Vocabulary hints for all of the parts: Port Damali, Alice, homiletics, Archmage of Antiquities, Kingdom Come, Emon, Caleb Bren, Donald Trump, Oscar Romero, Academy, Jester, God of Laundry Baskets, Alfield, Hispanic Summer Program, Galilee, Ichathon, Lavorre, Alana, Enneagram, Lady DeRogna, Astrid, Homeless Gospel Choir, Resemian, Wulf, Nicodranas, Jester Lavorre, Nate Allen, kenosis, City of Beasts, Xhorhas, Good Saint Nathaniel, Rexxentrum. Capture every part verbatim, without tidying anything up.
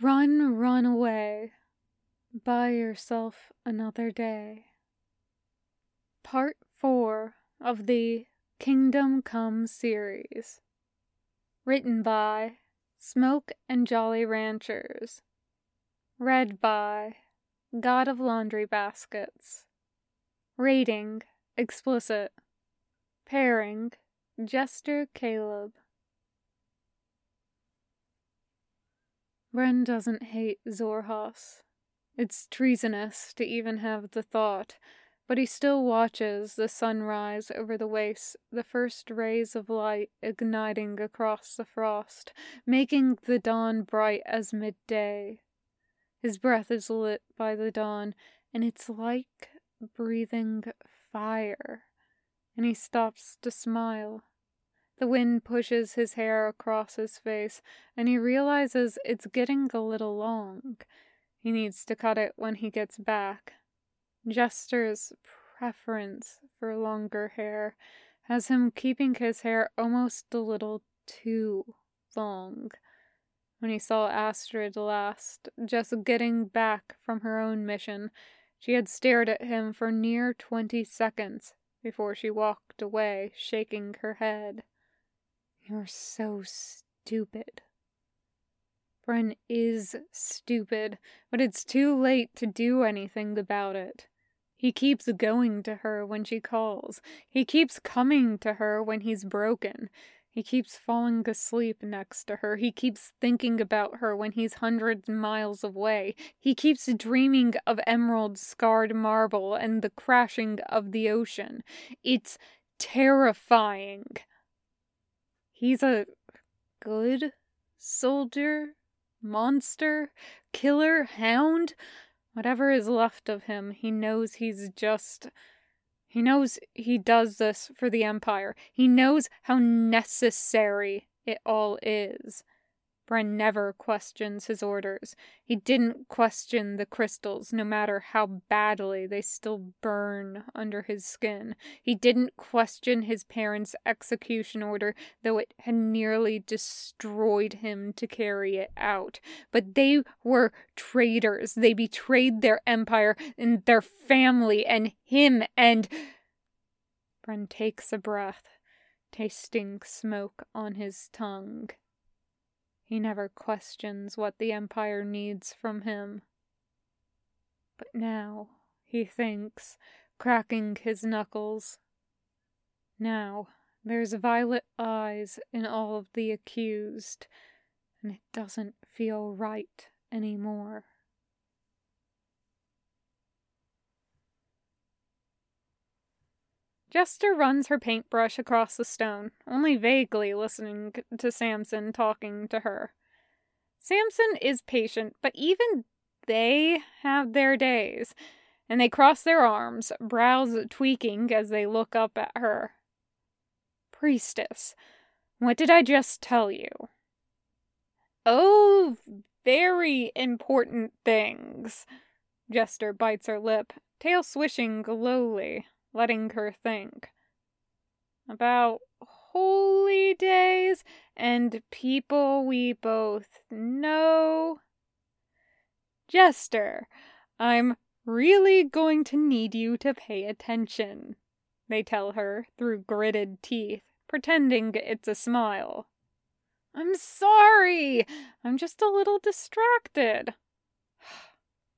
Run, run away, buy yourself another day. Part four of the Kingdom Come series. Written by Smoke and Jolly Ranchers. Read by God of Laundry Baskets. Rating, explicit. Pairing, Jester Caleb. Bren doesn't hate Xhorhas. It's treasonous to even have the thought, but he still watches the sunrise over the wastes, the first rays of light igniting across the frost, making the dawn bright as midday. His breath is lit by the dawn, and it's like breathing fire, and he stops to smile. The wind pushes his hair across his face, and he realizes it's getting a little long. He needs to cut it when he gets back. Jester's preference for longer hair has him keeping his hair almost a little too long. When he saw Astrid last, just getting back from her own mission, she had stared at him for near twenty seconds before she walked away, shaking her head. "You're so stupid." Bren is stupid, but it's too late to do anything about it. He keeps going to her when she calls. He keeps coming to her when he's broken. He keeps falling asleep next to her. He keeps thinking about her when he's hundreds of miles away. He keeps dreaming of emerald-scarred marble and the crashing of the ocean. It's terrifying. He's a good soldier, monster, killer, hound. Whatever is left of him, he knows he's just... He knows he does this for the Empire. He knows how necessary it all is. Bren never questions his orders. He didn't question the crystals, no matter how badly they still burn under his skin. He didn't question his parents' execution order, though it had nearly destroyed him to carry it out. But they were traitors. They betrayed their empire and their family and him and... Bren takes a breath, tasting smoke on his tongue. He never questions what the Empire needs from him. But now, he thinks, cracking his knuckles. Now, there's violet eyes in all of the accused, and it doesn't feel right anymore. Jester runs her paintbrush across the stone, only vaguely listening to Samson talking to her. Samson is patient, but even they have their days, and they cross their arms, brows tweaking as they look up at her. "Priestess, what did I just tell you?" "Oh, very important things." Jester bites her lip, tail swishing lowly, letting her think. "About holy days and people we both know." "Jester, I'm really going to need you to pay attention," they tell her through gritted teeth, pretending it's a smile. "I'm sorry, I'm just a little distracted."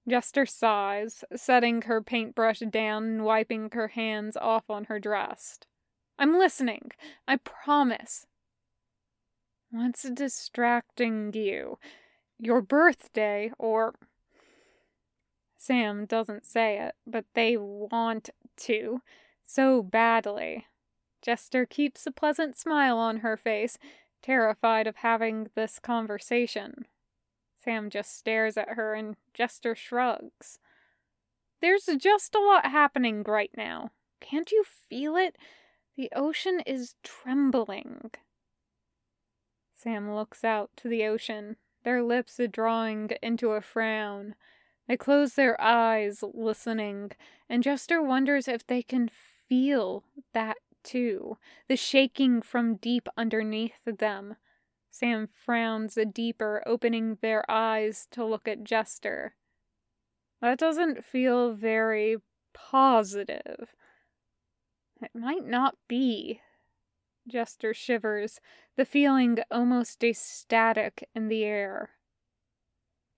Jester sighs, setting her paintbrush down and wiping her hands off on her dress. "I'm listening, I promise." "What's distracting you? Your birthday, or..." Sam doesn't say it, but they want to, so badly. Jester keeps a pleasant smile on her face, terrified of having this conversation. Sam just stares at her and Jester shrugs. "There's just a lot happening right now. Can't you feel it? The ocean is trembling." Sam looks out to the ocean, their lips drawing into a frown. They close their eyes, listening, and Jester wonders if they can feel that too, the shaking from deep underneath them. Sam frowns deeper, opening their eyes to look at Jester. That doesn't feel very positive. It might not be. Jester shivers, the feeling almost ecstatic in the air.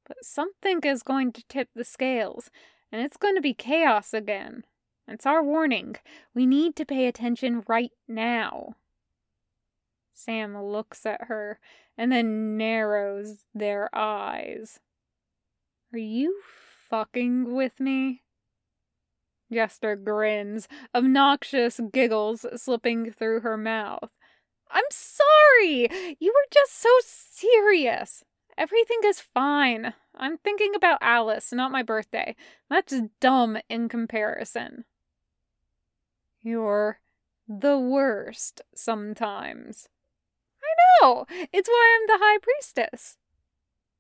But something is going to tip the scales, and it's going to be chaos again. It's our warning. We need to pay attention right now. Sam looks at her and then narrows their eyes. Are you fucking with me? Jester grins, obnoxious giggles slipping through her mouth. I'm sorry! You were just so serious! Everything is fine. I'm thinking about Alice, not my birthday. That's dumb in comparison. You're the worst sometimes. I know! It's why I'm the High Priestess.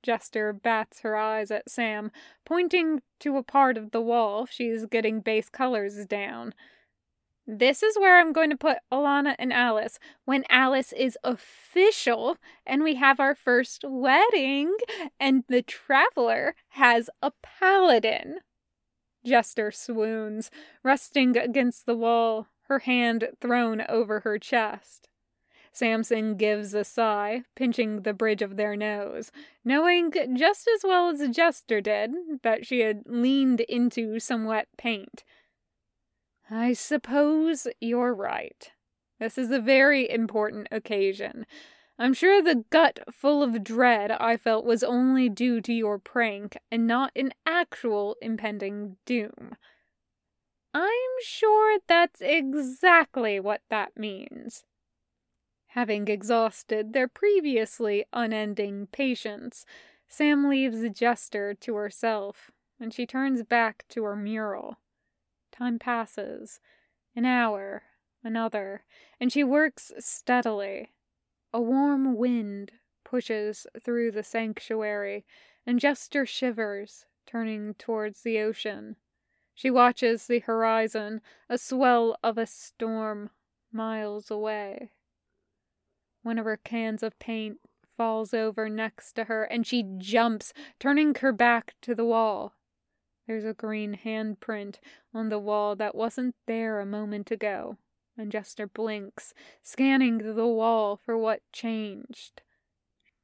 Jester bats her eyes at Sam, pointing to a part of the wall she's getting base colors down. This is where I'm going to put Alana and Alice when Alice is official and we have our first wedding and the Traveler has a paladin. Jester swoons, resting against the wall, her hand thrown over her chest. Samson gives a sigh, pinching the bridge of their nose, knowing just as well as Jester did that she had leaned into some wet paint. I suppose you're right. This is a very important occasion. I'm sure the gut full of dread I felt was only due to your prank and not an actual impending doom. I'm sure that's exactly what that means. Having exhausted their previously unending patience, Sam leaves Jester to herself, and she turns back to her mural. Time passes, an hour, another, and she works steadily. A warm wind pushes through the sanctuary, and Jester shivers, turning towards the ocean. She watches the horizon, a swell of a storm, miles away. One of her cans of paint falls over next to her, and she jumps, turning her back to the wall. There's a green handprint on the wall that wasn't there a moment ago, and Jester blinks, scanning the wall for what changed.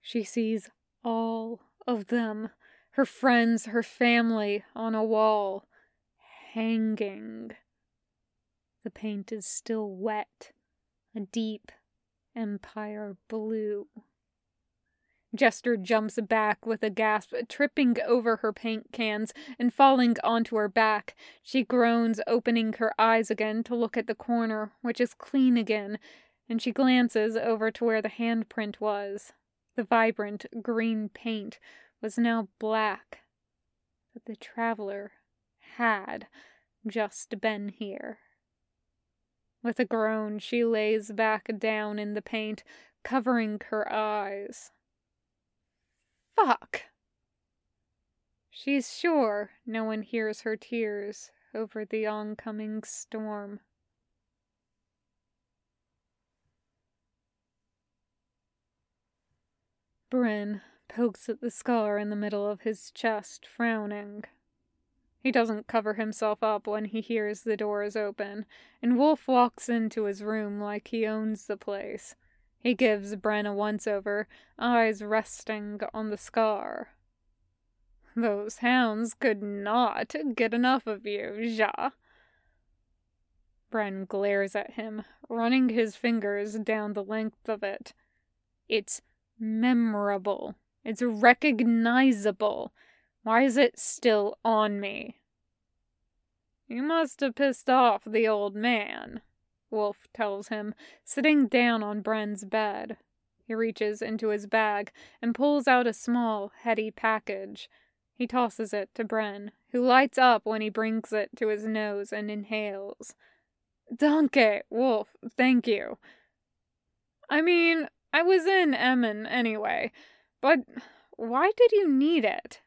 She sees all of them, her friends, her family, on a wall, hanging. The paint is still wet, a deep empire blue. Jester jumps back with a gasp, tripping over her paint cans and falling onto her back. She groans, opening her eyes again to look at the corner, which is clean again, and she glances over to where the handprint was. The vibrant green paint was now black, but the Traveler had just been here. With a groan, she lays back down in the paint, covering her eyes. Fuck! She's sure no one hears her tears over the oncoming storm. Bren pokes at the scar in the middle of his chest, frowning. He doesn't cover himself up when he hears the door is open, and Wulf walks into his room like he owns the place. He gives Bren a once-over, eyes resting on the scar. Those hounds could not get enough of you, Ja. Bren glares at him, running his fingers down the length of it. It's memorable. It's recognizable. Why is it still on me? You must have pissed off the old man, Wulf tells him, sitting down on Bren's bed. He reaches into his bag and pulls out a small, heady package. He tosses it to Bren, who lights up when he brings it to his nose and inhales. Danke, Wulf, thank you. I mean, I was in Emon anyway, but why did you need it?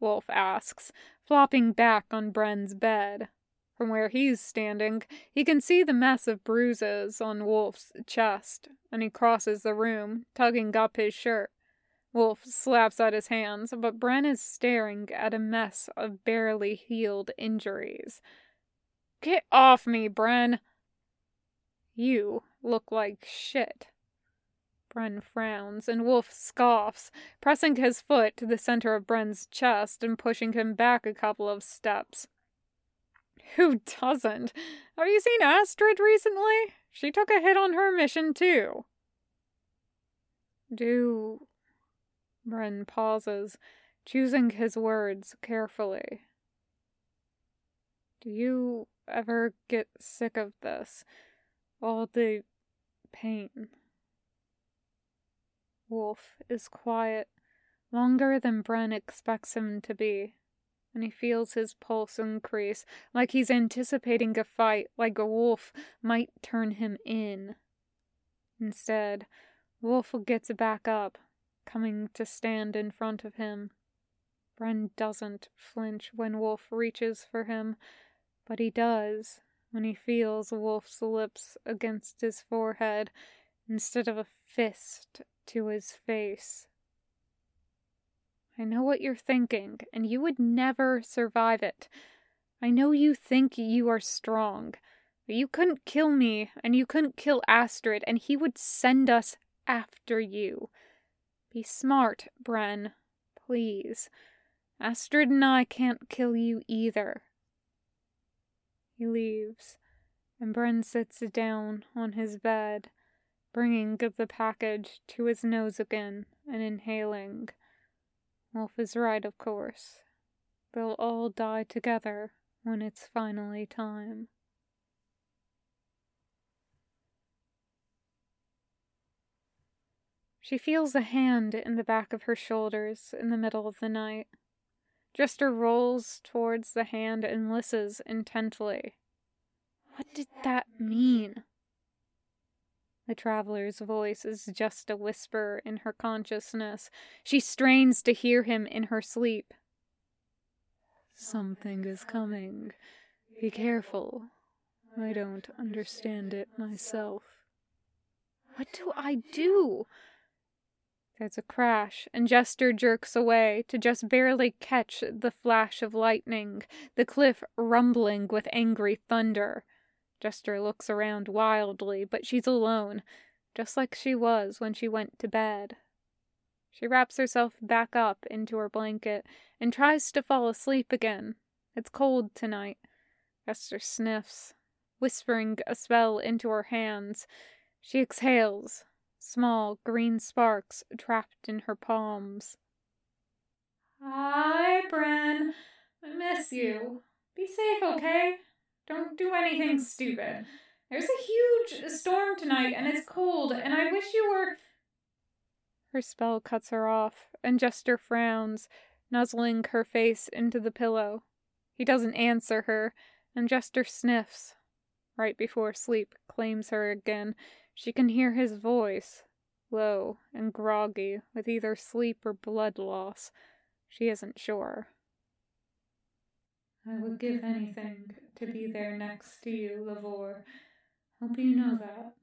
Wulf asks, flopping back on Bren's bed. From where he's standing, he can see the mess of bruises on Wulf's chest, and he crosses the room, tugging up his shirt. Wulf slaps at his hands, but Bren is staring at a mess of barely healed injuries. "Get off me, Bren! You look like shit." Bren frowns, and Wulf scoffs, pressing his foot to the center of Bren's chest and pushing him back a couple of steps. "Who doesn't? Have you seen Astrid recently? She took a hit on her mission, too." "Do..." Bren pauses, choosing his words carefully. "Do you ever get sick of this? All the pain?" Wulf is quiet, longer than Bren expects him to be, and he feels his pulse increase, like he's anticipating a fight, like a wolf might turn him in. Instead, Wulf gets back up, coming to stand in front of him. Bren doesn't flinch when Wulf reaches for him, but he does when he feels Wolf's lips against his forehead instead of a fist to his face. "I know what you're thinking, and you would never survive it. I know you think you are strong, but you couldn't kill me, and you couldn't kill Astrid, and he would send us after you. Be smart, Bren, please. Astrid and I can't kill you either." He leaves, and Bren sits down on his bed, bringing the package to his nose again and inhaling. Wulf is right, of course. They'll all die together when it's finally time. She feels a hand in the back of her shoulders in the middle of the night. Jester rolls towards the hand and listens intently. What did that mean? The traveler's voice is just a whisper in her consciousness. She strains to hear him in her sleep. "Something is coming. Be careful. I don't understand it myself." What do I do? There's a crash, and Jester jerks away to just barely catch the flash of lightning, the cliff rumbling with angry thunder. Jester looks around wildly, but she's alone, just like she was when she went to bed. She wraps herself back up into her blanket and tries to fall asleep again. It's cold tonight. Jester sniffs, whispering a spell into her hands. She exhales, small green sparks trapped in her palms. "Hi, Bren. I miss you. Be safe, okay? Don't do anything stupid. There's a huge storm tonight, and it's cold, and I wish you were..." Her spell cuts her off, and Jester frowns, nuzzling her face into the pillow. He doesn't answer her, and Jester sniffs. Right before sleep claims her again, she can hear his voice, low and groggy, with either sleep or blood loss. She isn't sure. "I would give anything to be there next to you, Lavorre. Hope you know that."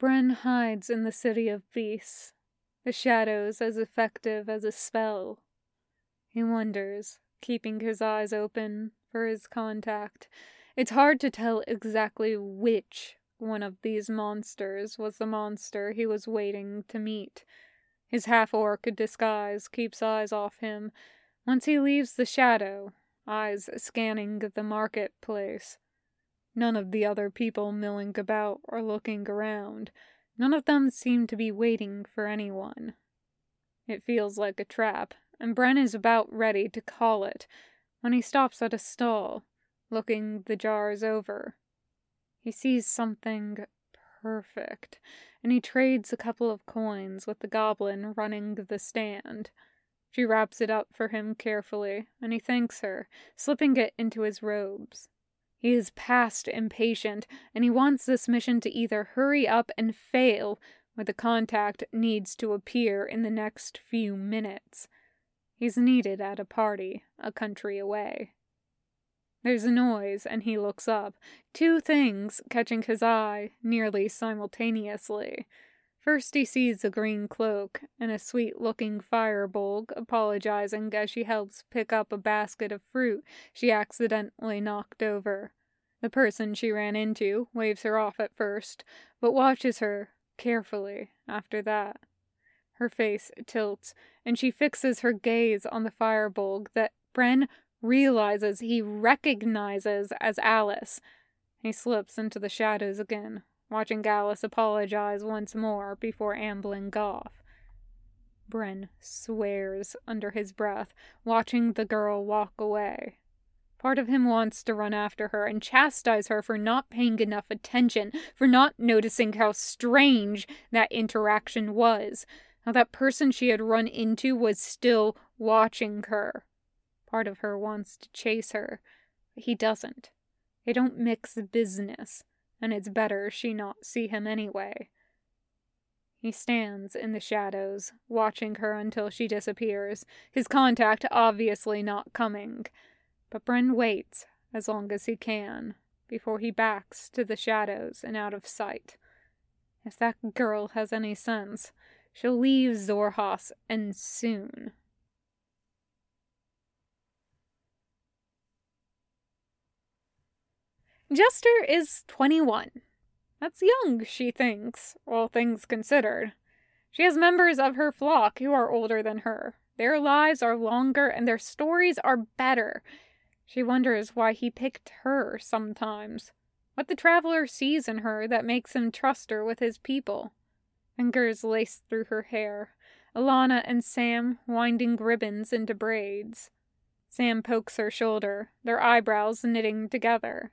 Bren hides in the City of Beasts, the shadows as effective as a spell. He wonders, keeping his eyes open for his contact. It's hard to tell exactly which one of these monsters was the monster he was waiting to meet. His half-orc disguise keeps eyes off him. Once he leaves the shadow, eyes scanning the marketplace. None of the other people milling about or looking around. None of them seem to be waiting for anyone. It feels like a trap, and Bren is about ready to call it, when he stops at a stall, looking the jars over. He sees something perfect, and he trades a couple of coins with the goblin running the stand. She wraps it up for him carefully, and he thanks her, slipping it into his robes. He is past impatient, and he wants this mission to either hurry up and fail, or the contact needs to appear in the next few minutes. He's needed at a party, a country away. There's a noise, and he looks up, two things catching his eye nearly simultaneously. First he sees a green cloak, and a sweet-looking firebulg apologizing as she helps pick up a basket of fruit she accidentally knocked over. The person she ran into waves her off at first, but watches her carefully after that. Her face tilts, and she fixes her gaze on the firebulg that Bren realizes he recognizes as Alice. He slips into the shadows again, watching Gallus apologize once more before ambling off. Bren swears under his breath, watching the girl walk away. Part of him wants to run after her and chastise her for not paying enough attention, for not noticing how strange that interaction was, how that person she had run into was still watching her. Part of her wants to chase her, but he doesn't. They don't mix business, and it's better she not see him anyway. He stands in the shadows, watching her until she disappears, his contact obviously not coming. But Bren waits as long as he can, before he backs to the shadows and out of sight. If that girl has any sense, she'll leave Xhorhas, and soon. Jester is twenty-one. That's young, she thinks, all things considered. She has members of her flock who are older than her. Their lives are longer and their stories are better. She wonders why he picked her sometimes. What the traveler sees in her that makes him trust her with his people. Fingers lace through her hair. Alana and Sam winding ribbons into braids. Sam pokes her shoulder, their eyebrows knitting together.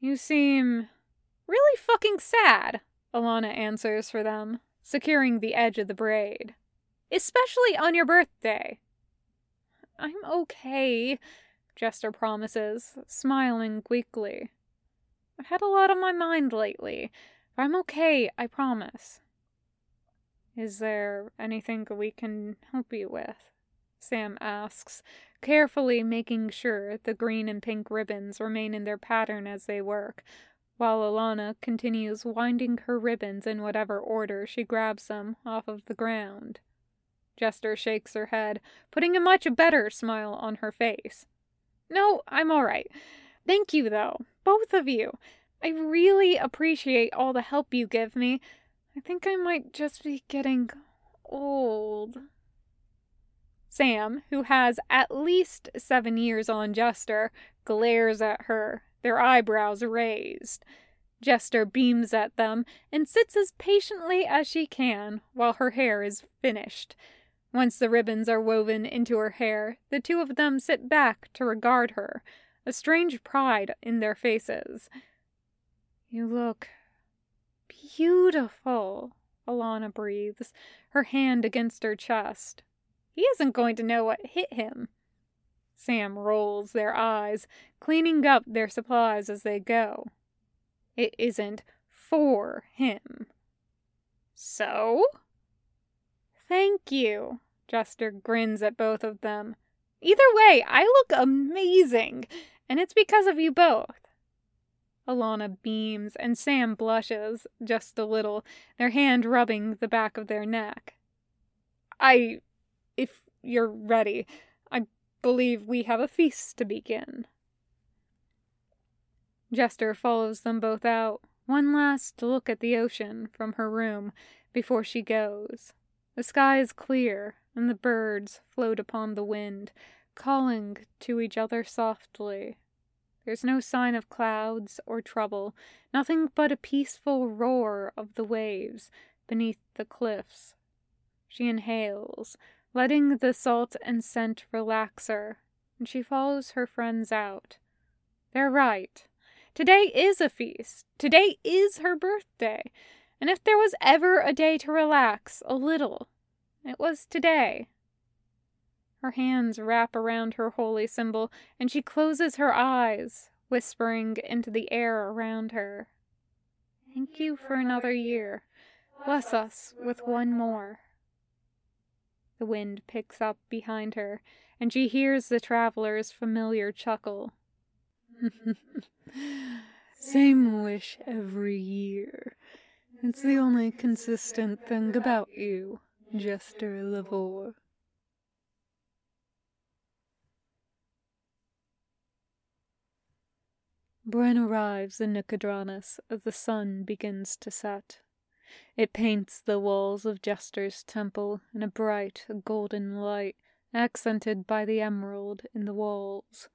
You seem really fucking sad, Alana answers for them, securing the edge of the braid. Especially on your birthday. I'm okay, Jester promises, smiling weakly. I've had a lot on my mind lately, but I'm okay, I promise. Is there anything we can help you with? Sam asks, carefully making sure the green and pink ribbons remain in their pattern as they work, while Alana continues winding her ribbons in whatever order she grabs them off of the ground. Jester shakes her head, putting a much better smile on her face. No, I'm all right. Thank you, though, both of you. I really appreciate all the help you give me. I think I might just be getting old. Sam, who has at least seven years on Jester, glares at her, their eyebrows raised. Jester beams at them and sits as patiently as she can while her hair is finished. Once the ribbons are woven into her hair, the two of them sit back to regard her, a strange pride in their faces. You look beautiful, Alana breathes, her hand against her chest. He isn't going to know what hit him. Sam rolls their eyes, cleaning up their supplies as they go. It isn't for him. So? Thank you. Jester grins at both of them. Either way, I look amazing, and it's because of you both. Alana beams, and Sam blushes, just a little, their hand rubbing the back of their neck. I... If you're ready, I believe we have a feast to begin. Jester follows them both out, one last look at the ocean from her room before she goes. The sky is clear, and the birds float upon the wind, calling to each other softly. There's no sign of clouds or trouble, nothing but a peaceful roar of the waves beneath the cliffs. She inhales, letting the salt and scent relax her, and she follows her friends out. They're right. Today is a feast. Today is her birthday. And if there was ever a day to relax a little, it was today. Her hands wrap around her holy symbol, and she closes her eyes, whispering into the air around her. Thank you for another year. Bless us with one more. The wind picks up behind her, and she hears the traveler's familiar chuckle. Same wish every year. It's the only consistent thing about you, Jester Lavorre. Bren arrives in Nicodranas as the sun begins to set. It paints the walls of Jester's temple in a bright golden light, accented by the emerald in the walls.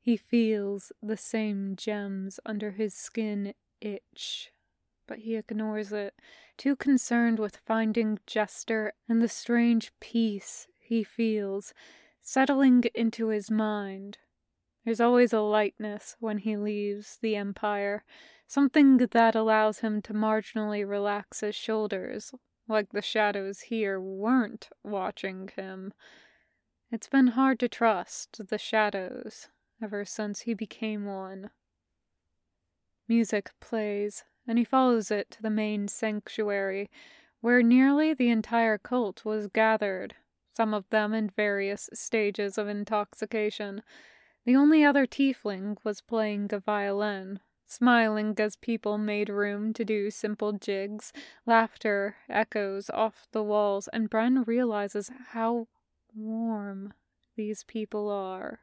He feels the same gems under his skin itch, but he ignores it, too concerned with finding Jester and the strange peace he feels settling into his mind. There's always a lightness when he leaves the Empire, something that allows him to marginally relax his shoulders, like the shadows here weren't watching him. It's been hard to trust the shadows ever since he became one. Music plays, and he follows it to the main sanctuary, where nearly the entire cult was gathered, some of them in various stages of intoxication. The only other tiefling was playing a violin, smiling as people made room to do simple jigs. Laughter echoes off the walls, and Bren realizes how warm these people are.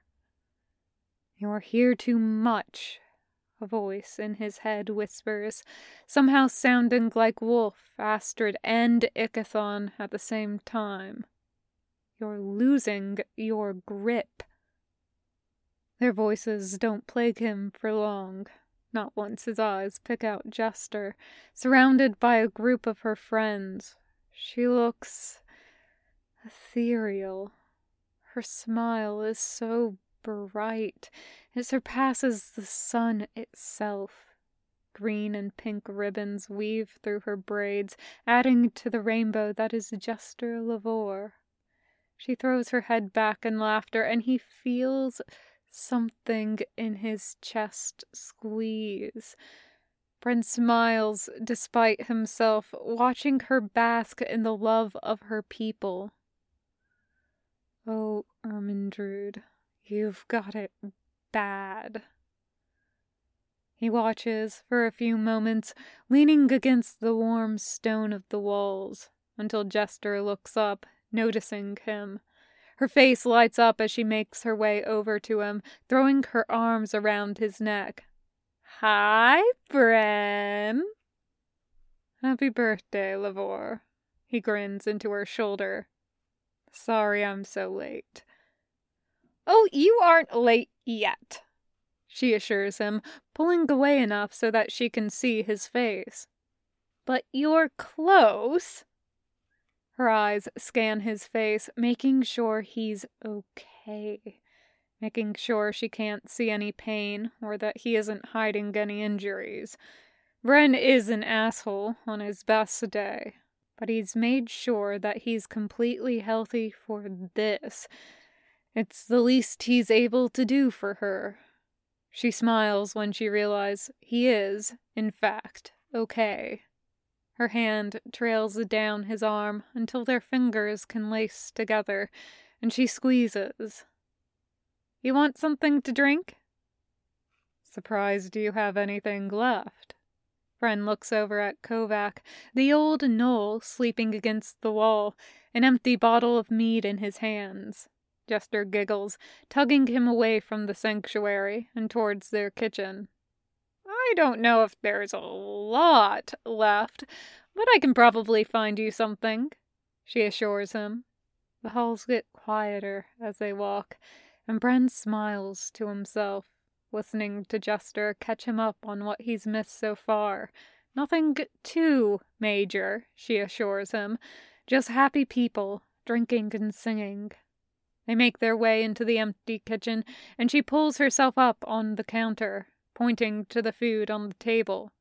You're here too much, a voice in his head whispers, somehow sounding like Wulf, Astrid, and Ichathon at the same time. You're losing your grip. Their voices don't plague him for long. Not once his eyes pick out Jester, surrounded by a group of her friends. She looks ethereal. Her smile is so bright, it surpasses the sun itself. Green and pink ribbons weave through her braids, adding to the rainbow that is Jester Lavorre. She throws her head back in laughter, and he feels something in his chest squeeze. Bren smiles despite himself, watching her bask in the love of her people. Oh, Ermintrude, you've got it bad. He watches for a few moments, leaning against the warm stone of the walls, until Jester looks up, noticing him. Her face lights up as she makes her way over to him, throwing her arms around his neck. Hi, Bren. Happy birthday, Lavorre. He grins into her shoulder. Sorry I'm so late. Oh, you aren't late yet, she assures him, pulling away enough so that she can see his face. But you're close. Her eyes scan his face, making sure he's okay, making sure she can't see any pain or that he isn't hiding any injuries. Bren is an asshole on his best day, but he's made sure that he's completely healthy for this. It's the least he's able to do for her. She smiles when she realizes he is, in fact, okay. Her hand trails down his arm until their fingers can lace together, and she squeezes. You want something to drink? Surprised you have anything left. Bren looks over at Kovac, the old gnoll sleeping against the wall, an empty bottle of mead in his hands. Jester giggles, tugging him away from the sanctuary and towards their kitchen. I don't know if there's a lot left, but I can probably find you something, she assures him. The halls get quieter as they walk, and Bren smiles to himself, listening to Jester catch him up on what he's missed so far. Nothing too major, she assures him, just happy people drinking and singing. They make their way into the empty kitchen, and she pulls herself up on the counter, pointing to the food on the table.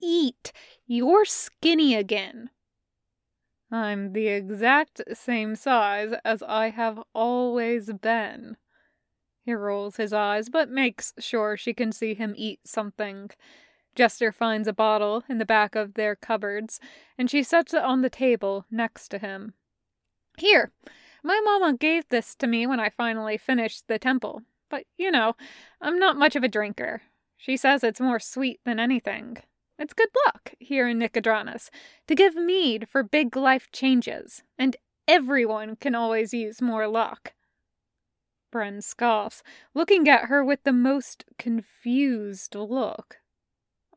Eat! You're skinny again! I'm the exact same size as I have always been. He rolls his eyes, but makes sure she can see him eat something. Jester finds a bottle in the back of their cupboards, and she sets it on the table next to him. Here, my mama gave this to me when I finally finished the temple. But, you know, I'm not much of a drinker. She says it's more sweet than anything. It's good luck here in Nicodranas to give mead for big life changes, and everyone can always use more luck. Bren scoffs, looking at her with the most confused look.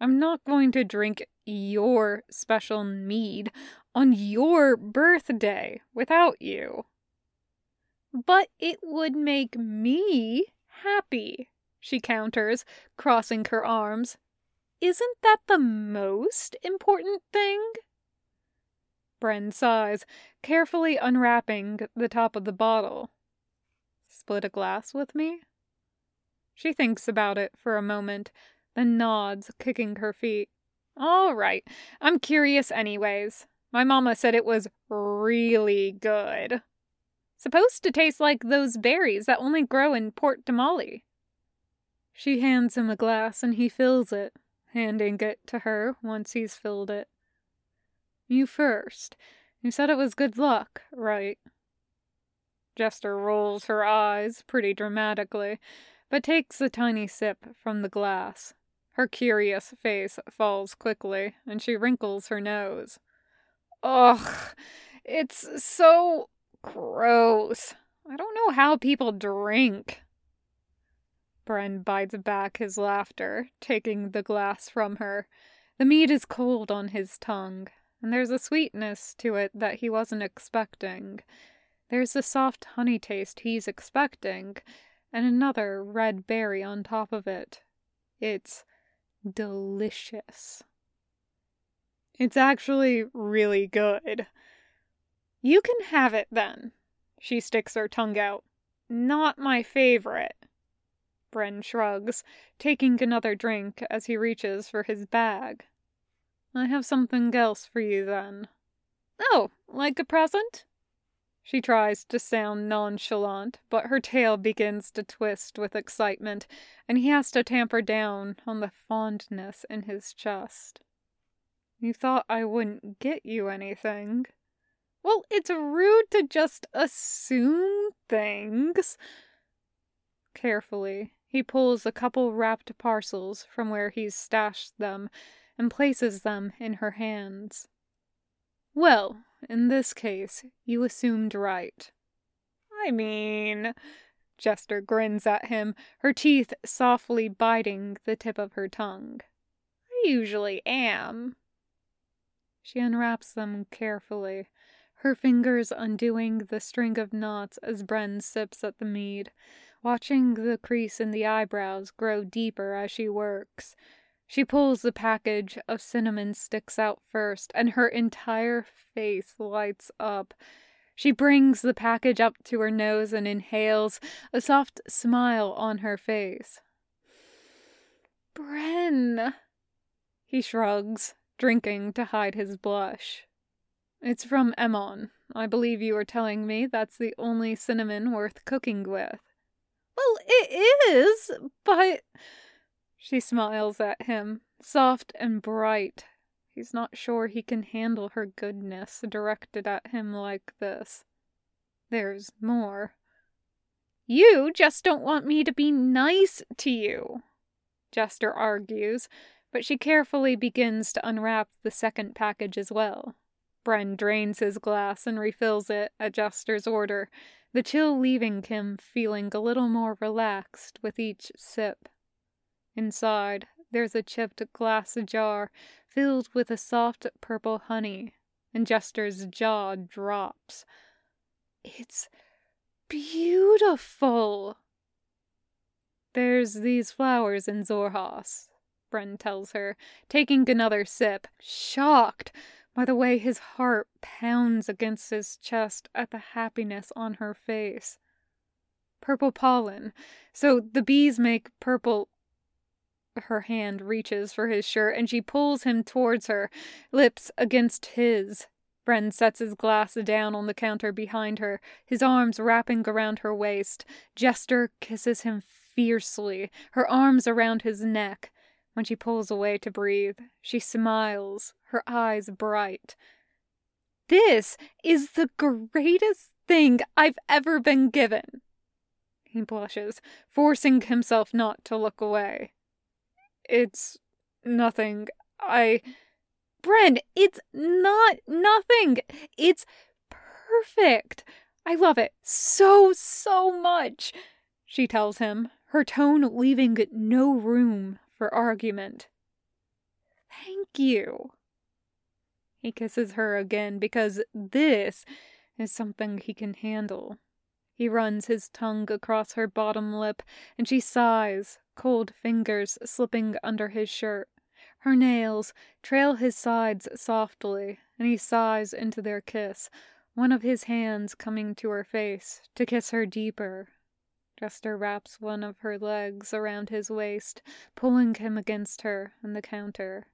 I'm not going to drink your special mead on your birthday without you. But it would make me happy, she counters, crossing her arms. Isn't that the most important thing? Bren sighs, carefully unwrapping the top of the bottle. Split a glass with me? She thinks about it for a moment, then nods, kicking her feet. All right, I'm curious anyways. My mama said it was really good. Supposed to taste like those berries that only grow in Port Damali. She hands him a glass and he fills it, handing it to her once he's filled it. You first. You said it was good luck, right? Jester rolls her eyes pretty dramatically, but takes a tiny sip from the glass. Her curious face falls quickly, and she wrinkles her nose. Ugh, it's so gross. I don't know how people drink. Bren bites back his laughter, taking the glass from her. The mead is cold on his tongue, and there's a sweetness to it that he wasn't expecting. There's the soft honey taste he's expecting, and another red berry on top of it. It's delicious. It's actually really good. You can have it then. She sticks her tongue out. Not my favorite. Bren shrugs, taking another drink as he reaches for his bag. I have something else for you then. Oh, like a present? She tries to sound nonchalant, but her tail begins to twist with excitement, and he has to tamper down on the fondness in his chest. You thought I wouldn't get you anything? Well, it's rude to just assume things. Carefully, he pulls a couple wrapped parcels from where he's stashed them and places them in her hands. Well, in this case, you assumed right. I mean, Jester grins at him, her teeth softly biting the tip of her tongue. I usually am. She unwraps them carefully, her fingers undoing the string of knots as Bren sips at the mead, watching the crease in the eyebrows grow deeper as she works. She pulls the package of cinnamon sticks out first, and her entire face lights up. She brings the package up to her nose and inhales, a soft smile on her face. Bren! He shrugs, drinking to hide his blush. It's from Emon. I believe you were telling me that's the only cinnamon worth cooking with. Well, it is, but... She smiles at him, soft and bright. He's not sure he can handle her goodness directed at him like this. There's more. You just don't want me to be nice to you, Jester argues, but she carefully begins to unwrap the second package as well. Bren drains his glass and refills it at Jester's order, the chill leaving him feeling a little more relaxed with each sip. Inside, there's a chipped glass jar filled with a soft purple honey, and Jester's jaw drops. It's beautiful! There's these flowers in Xhorhas, Bren tells her, taking another sip, shocked by the way his heart pounds against his chest at the happiness on her face. Purple pollen, so the bees make purple... Her hand reaches for his shirt, and she pulls him towards her, lips against his. Bren sets his glass down on the counter behind her, his arms wrapping around her waist. Jester kisses him fiercely, her arms around his neck. When she pulls away to breathe, she smiles, her eyes bright. This is the greatest thing I've ever been given. He blushes, forcing himself not to look away. It's nothing. I... Bren, it's not nothing. It's perfect. I love it so, so much, she tells him, her tone leaving no room for argument. Thank you. He kisses her again because this is something he can handle. He runs his tongue across her bottom lip, and she sighs, cold fingers slipping under his shirt. Her nails trail his sides softly, and he sighs into their kiss, one of his hands coming to her face to kiss her deeper. Jester wraps one of her legs around his waist, pulling him against her and the counter.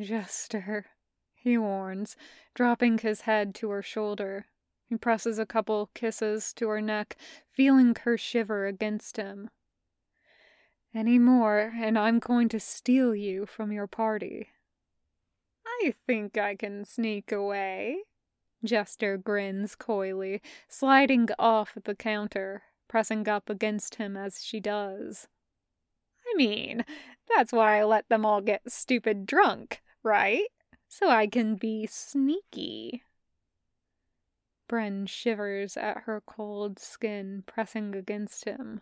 Jester, he warns, dropping his head to her shoulder. He presses a couple kisses to her neck, feeling her shiver against him. Any more, and I'm going to steal you from your party. I think I can sneak away. Jester grins coyly, sliding off the counter, pressing up against him as she does. I mean, that's why I let them all get stupid drunk, right? So I can be sneaky. Bren shivers at her cold skin pressing against him.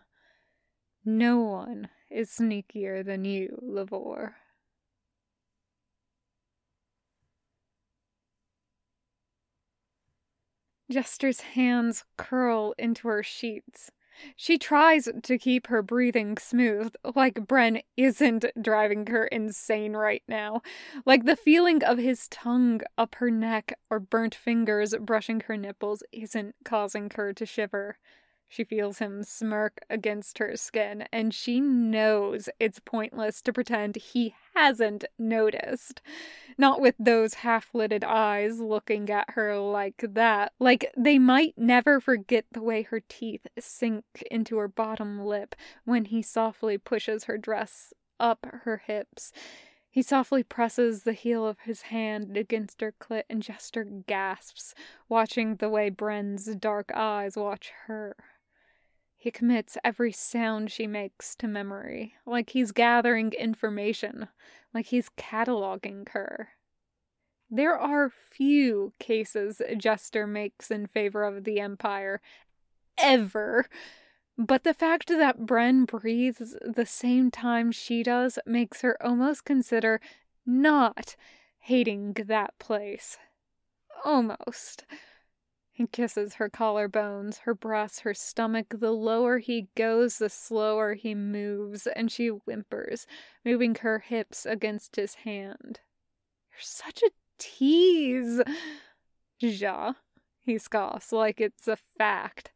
No one is sneakier than you, Lavorre. Jester's hands curl into her sheets. She tries to keep her breathing smooth, like Bren isn't driving her insane right now, like the feeling of his tongue up her neck or burnt fingers brushing her nipples isn't causing her to shiver. She feels him smirk against her skin, and she knows it's pointless to pretend he hasn't noticed. Not with those half-lidded eyes looking at her like that, like they might never forget the way her teeth sink into her bottom lip when he softly pushes her dress up her hips. He softly presses the heel of his hand against her clit, and Jester gasps, watching the way Bren's dark eyes watch her. He commits every sound she makes to memory, like he's gathering information, like he's cataloging her. There are few cases Jester makes in favor of the Empire, ever, but the fact that Bren breathes the same time she does makes her almost consider not hating that place. Almost. He kisses her collarbones, her breasts, her stomach. The lower he goes, the slower he moves, and she whimpers, moving her hips against his hand. You're such a tease, Ja, he scoffs like it's a fact.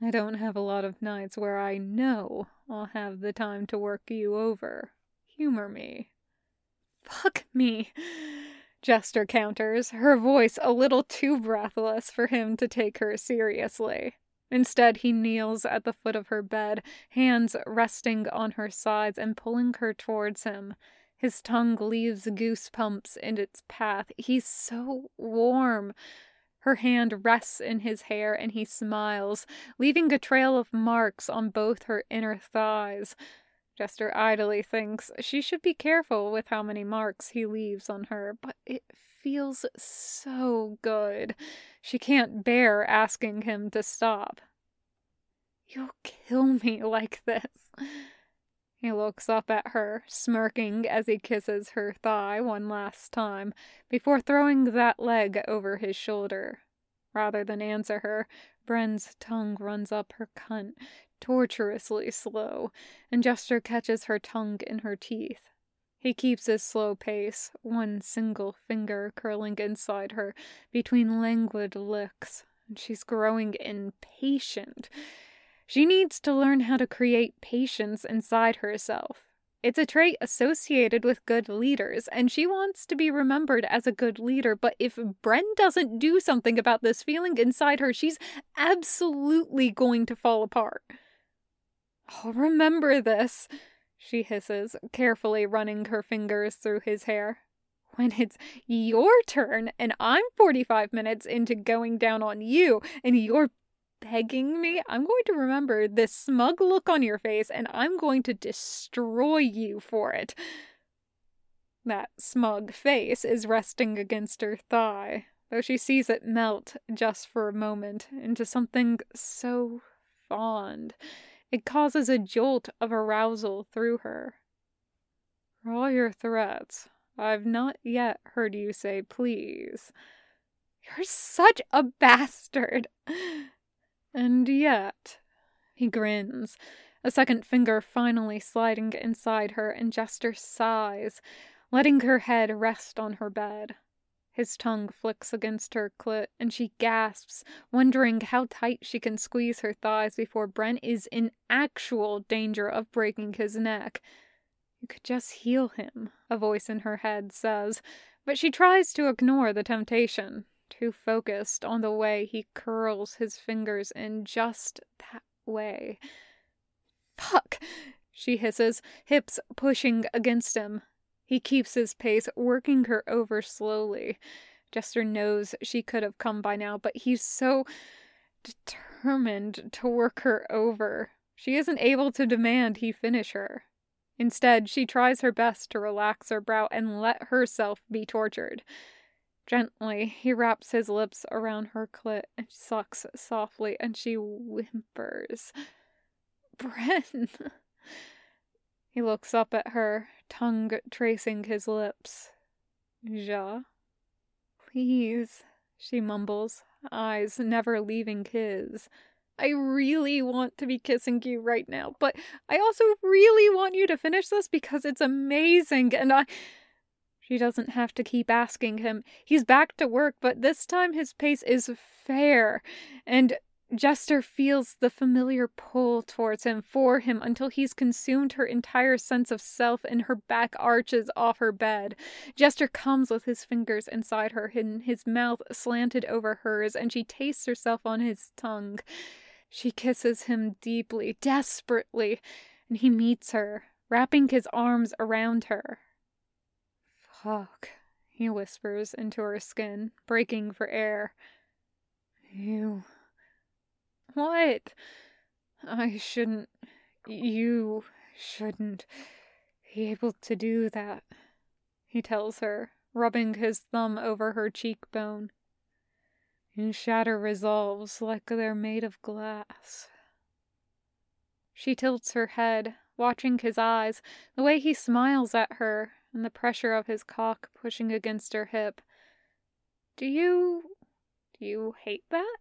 I don't have a lot of nights where I know I'll have the time to work you over. Humor me. Fuck me. Jester counters, her voice a little too breathless for him to take her seriously. Instead, he kneels at the foot of her bed, hands resting on her sides and pulling her towards him. His tongue leaves goose pumps in its path. He's so warm. Her hand rests in his hair and he smiles, leaving a trail of marks on both her inner thighs. Jester idly thinks she should be careful with how many marks he leaves on her, but it feels so good. She can't bear asking him to stop. You'll kill me like this. He looks up at her, smirking as he kisses her thigh one last time, before throwing that leg over his shoulder. Rather than answer her, Bren's tongue runs up her cunt, tortuously slow, and Jester catches her tongue in her teeth. He keeps his slow pace, one single finger curling inside her between languid licks, and she's growing impatient. She needs to learn how to create patience inside herself. It's a trait associated with good leaders, and she wants to be remembered as a good leader, but if Bren doesn't do something about this feeling inside her, she's absolutely going to fall apart. I'll remember this, she hisses, carefully running her fingers through his hair. when it's your turn and I'm forty-five minutes into going down on you and you're begging me, I'm going to remember this smug look on your face and I'm going to destroy you for it. That smug face is resting against her thigh, though she sees it melt just for a moment into something so fond. It causes a jolt of arousal through her. For all your threats, I've not yet heard you say please. You're such a bastard. And yet, he grins, a second finger finally sliding inside her, and Jester sighs, letting her head rest on her bed. His tongue flicks against her clit, and she gasps, wondering how tight she can squeeze her thighs before Bren is in actual danger of breaking his neck. You could just heal him, a voice in her head says, but she tries to ignore the temptation, too focused on the way he curls his fingers in just that way. Fuck, she hisses, hips pushing against him. He keeps his pace, working her over slowly. Jester knows she could have come by now, but he's so determined to work her over. She isn't able to demand he finish her. Instead, she tries her best to relax her brow and let herself be tortured. Gently, he wraps his lips around her clit and sucks softly, and she whimpers. Bren! He looks up at her, tongue tracing his lips. Ja? Please, she mumbles, eyes never leaving his. I really want to be kissing you right now, but I also really want you to finish this because it's amazing, and I... She doesn't have to keep asking him. He's back to work, but this time his pace is fair, and... Jester feels the familiar pull towards him, for him, until he's consumed her entire sense of self and her back arches off her bed. Jester comes with his fingers inside her, his mouth slanted over hers, and she tastes herself on his tongue. She kisses him deeply, desperately, and he meets her, wrapping his arms around her. Fuck, he whispers into her skin, breaking for air. You... What? I shouldn't, you shouldn't be able to do that, he tells her, rubbing his thumb over her cheekbone. You shatter resolves like they're made of glass. She tilts her head, watching his eyes, the way he smiles at her, and the pressure of his cock pushing against her hip. Do you, do you hate that?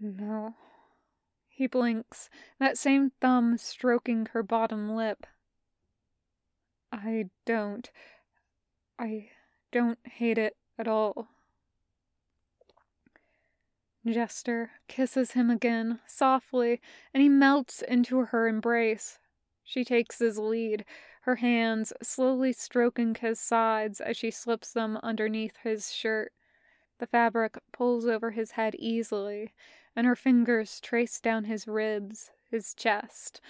No. He blinks, that same thumb stroking her bottom lip. I don't. I don't hate it at all. Jester kisses him again, softly, and he melts into her embrace. She takes his lead, her hands slowly stroking his sides as she slips them underneath his shirt. The fabric pulls over his head easily, and her fingers trace down his ribs, his chest.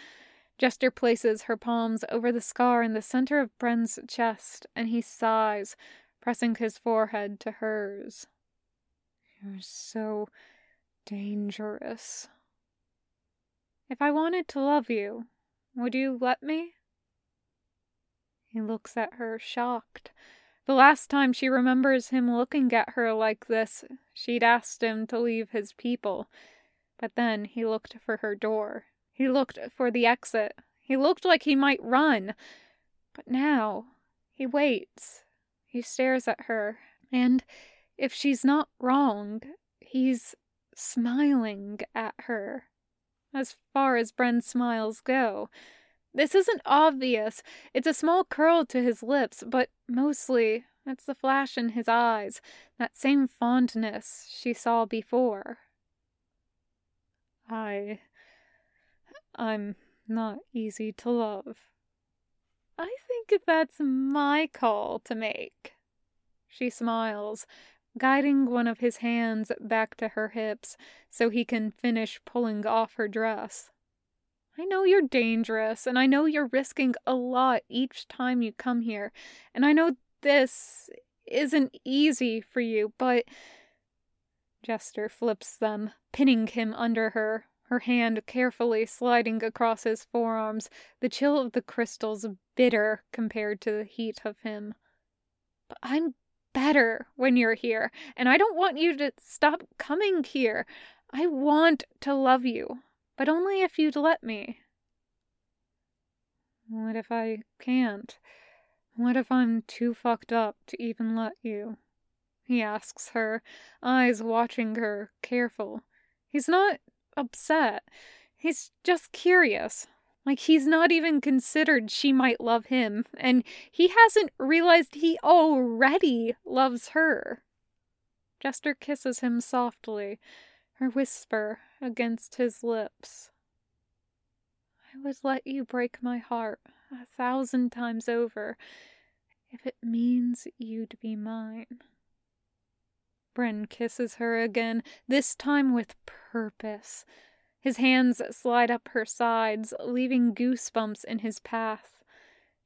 Jester places her palms over the scar in the center of Bren's chest, and he sighs, pressing his forehead to hers. You're so dangerous. If I wanted to love you, would you let me? He looks at her, shocked. The last time she remembers him looking at her like this, she'd asked him to leave his people. But then he looked for her door. He looked for the exit. He looked like he might run. But now, he waits. He stares at her. And, if she's not wrong, he's smiling at her. As far as Bren's smiles go. This isn't obvious. It's a small curl to his lips, but mostly it's the flash in his eyes, that same fondness she saw before. I... I'm not easy to love. I think that's my call to make. She smiles, guiding one of his hands back to her hips so he can finish pulling off her dress. I know you're dangerous, and I know you're risking a lot each time you come here, and I know this isn't easy for you, but... Jester flips them, pinning him under her, her hand carefully sliding across his forearms, the chill of the crystals bitter compared to the heat of him. But I'm better when you're here, and I don't want you to stop coming here. I want to love you, but only if you'd let me. What if I can't? What if I'm too fucked up to even let you? He asks her, eyes watching her, careful. He's not upset. He's just curious. Like he's not even considered she might love him, and he hasn't realized he already loves her. Jester kisses him softly, her whisper against his lips. I would let you break my heart a thousand times over if it means you'd be mine. Bren kisses her again, this time with purpose. His hands slide up her sides, leaving goosebumps in his path.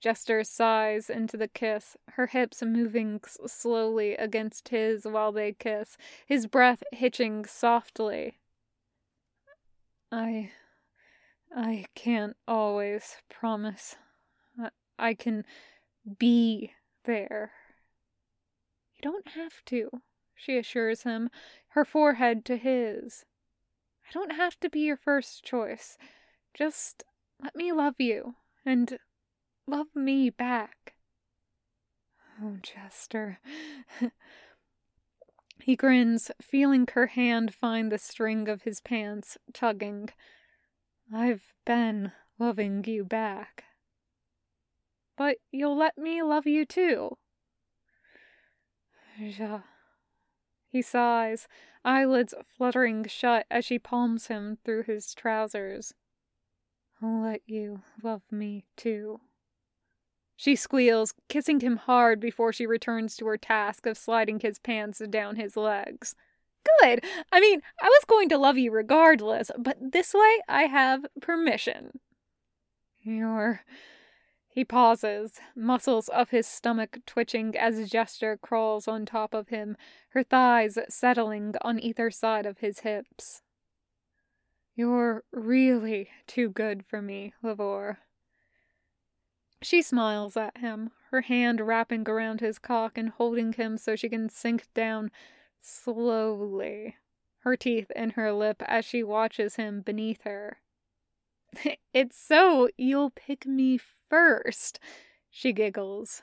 Jester sighs into the kiss, her hips moving slowly against his while they kiss, his breath hitching softly. I... I can't always promise. I, I can be there. You don't have to. She assures him, her forehead to his. I don't have to be your first choice. Just let me love you, and love me back. Oh, Jester. He grins, feeling her hand find the string of his pants, tugging. I've been loving you back. But you'll let me love you too. Ja. He sighs, eyelids fluttering shut as she palms him through his trousers. I'll let you love me, too. She squeals, kissing him hard before she returns to her task of sliding his pants down his legs. Good! I mean, I was going to love you regardless, but this way I have permission. You're... He pauses, muscles of his stomach twitching as Jester crawls on top of him, her thighs settling on either side of his hips. You're really too good for me, Lavorre. She smiles at him, her hand wrapping around his cock and holding him so she can sink down slowly, her teeth in her lip as she watches him beneath her. It's so you'll pick me first, she giggles.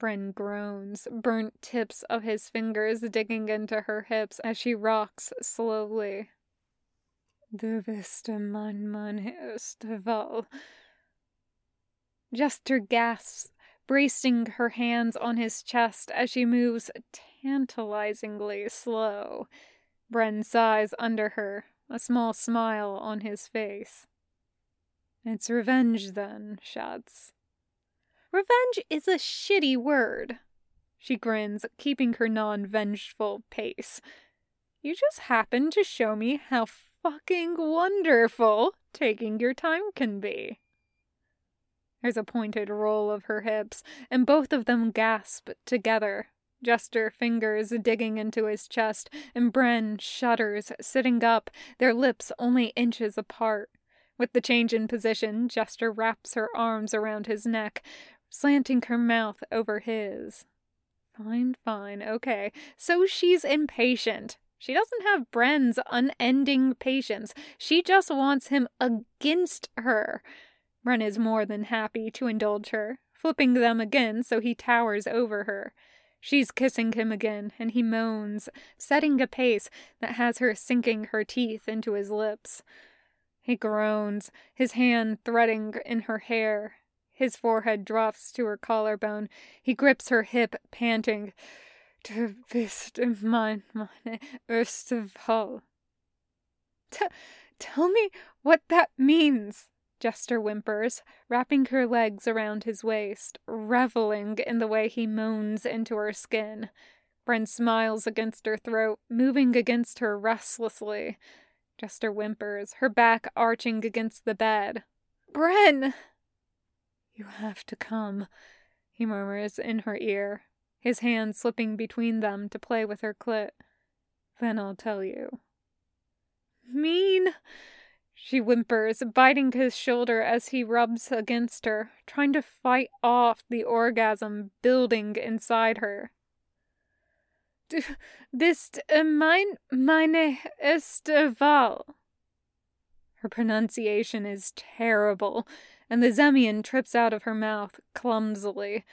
Bren groans, burnt tips of his fingers digging into her hips as she rocks slowly. Du bist mein Mann erste Wahl. Jester gasps, bracing her hands on his chest as she moves tantalizingly slow. Bren sighs under her, a small smile on his face. It's revenge, then, Schatz. Revenge is a shitty word. She grins, keeping her non-vengeful pace. You just happened to show me how fucking wonderful taking your time can be. There's a pointed roll of her hips, and both of them gasp together. Jester fingers digging into his chest, and Bren shudders, sitting up, their lips only inches apart. With the change in position, Jester wraps her arms around his neck, slanting her mouth over his. Fine, fine, okay. So she's impatient. She doesn't have Bren's unending patience. She just wants him against her. Bren is more than happy to indulge her, flipping them again so he towers over her. She's kissing him again, and he moans, setting a pace that has her sinking her teeth into his lips. He groans, his hand threading in her hair. His forehead drops to her collarbone. He grips her hip, panting. Du bist mein Mann erste Wahl. Tell me what that means, Jester whimpers, wrapping her legs around his waist, reveling in the way he moans into her skin. Bren smiles against her throat, moving against her restlessly. Jester whimpers, her back arching against the bed. Bren! You have to come, he murmurs in her ear, his hand slipping between them to play with her clit. Then I'll tell you. Mean, she whimpers, biting his shoulder as he rubs against her, trying to fight off the orgasm building inside her. Du bist mein, meine erste Wahl. Her pronunciation is terrible, and the Zemian trips out of her mouth clumsily,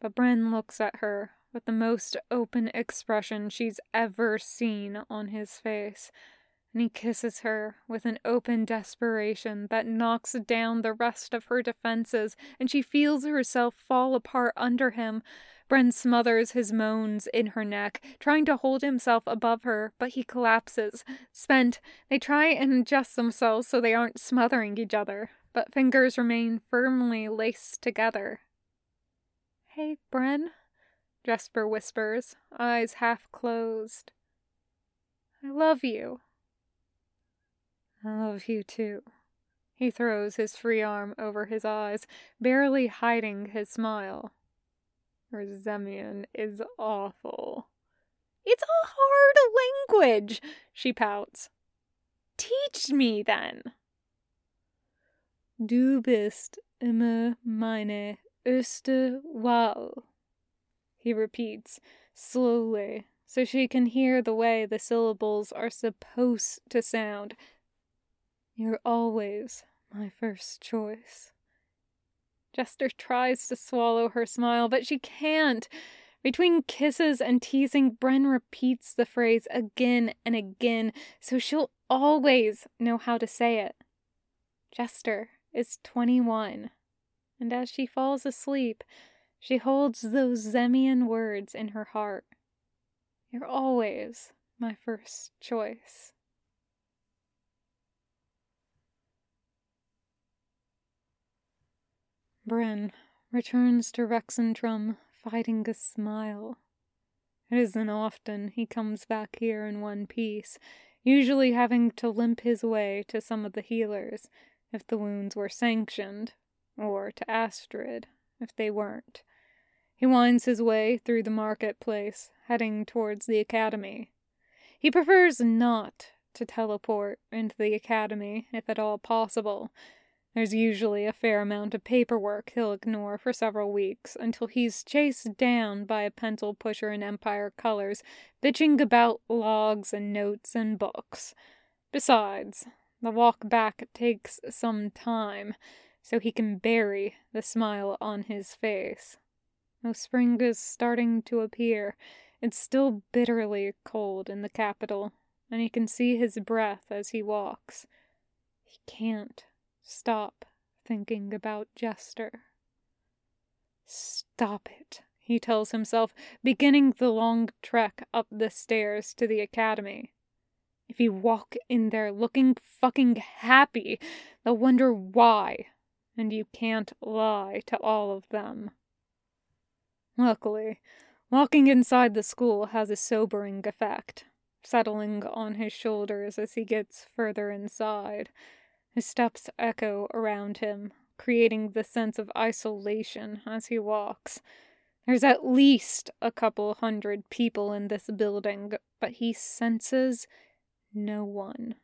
but Bren looks at her with the most open expression she's ever seen on his face, and he kisses her with an open desperation that knocks down the rest of her defenses, and she feels herself fall apart under him. Bren smothers his moans in her neck, trying to hold himself above her, but he collapses. Spent, they try and adjust themselves so they aren't smothering each other, but fingers remain firmly laced together. Hey, Bren, Jesper whispers, eyes half closed. I love you. I love you too. He throws his free arm over his eyes, barely hiding his smile. Resemian is awful. It's a hard language, she pouts. Teach me, then. Du bist immer meine erste Wahl, he repeats, slowly, so she can hear the way the syllables are supposed to sound. You're always my first choice. Jester tries to swallow her smile, but she can't. Between kisses and teasing, Bren repeats the phrase again and again, so she'll always know how to say it. Jester is twenty-one, and as she falls asleep, she holds those Zemian words in her heart. You're always my first choice. Bren returns to Rexxentrum, fighting a smile. It isn't often he comes back here in one piece, usually having to limp his way to some of the healers, if the wounds were sanctioned, or to Astrid, if they weren't. He winds his way through the marketplace, heading towards the Academy. He prefers not to teleport into the Academy, if at all possible. There's usually a fair amount of paperwork he'll ignore for several weeks until he's chased down by a pencil pusher in Empire colors, bitching about logs and notes and books. Besides, the walk back takes some time, so he can bury the smile on his face. Though spring is starting to appear, it's still bitterly cold in the capital, and he can see his breath as he walks. He can't stop thinking about Jester. Stop it, he tells himself, beginning the long trek up the stairs to the Academy. If you walk in there looking fucking happy, they'll wonder why, and you can't lie to all of them. Luckily, walking inside the school has a sobering effect, settling on his shoulders as he gets further inside. His steps echo around him, creating the sense of isolation as he walks. There's at least a couple hundred people in this building, but he senses no one.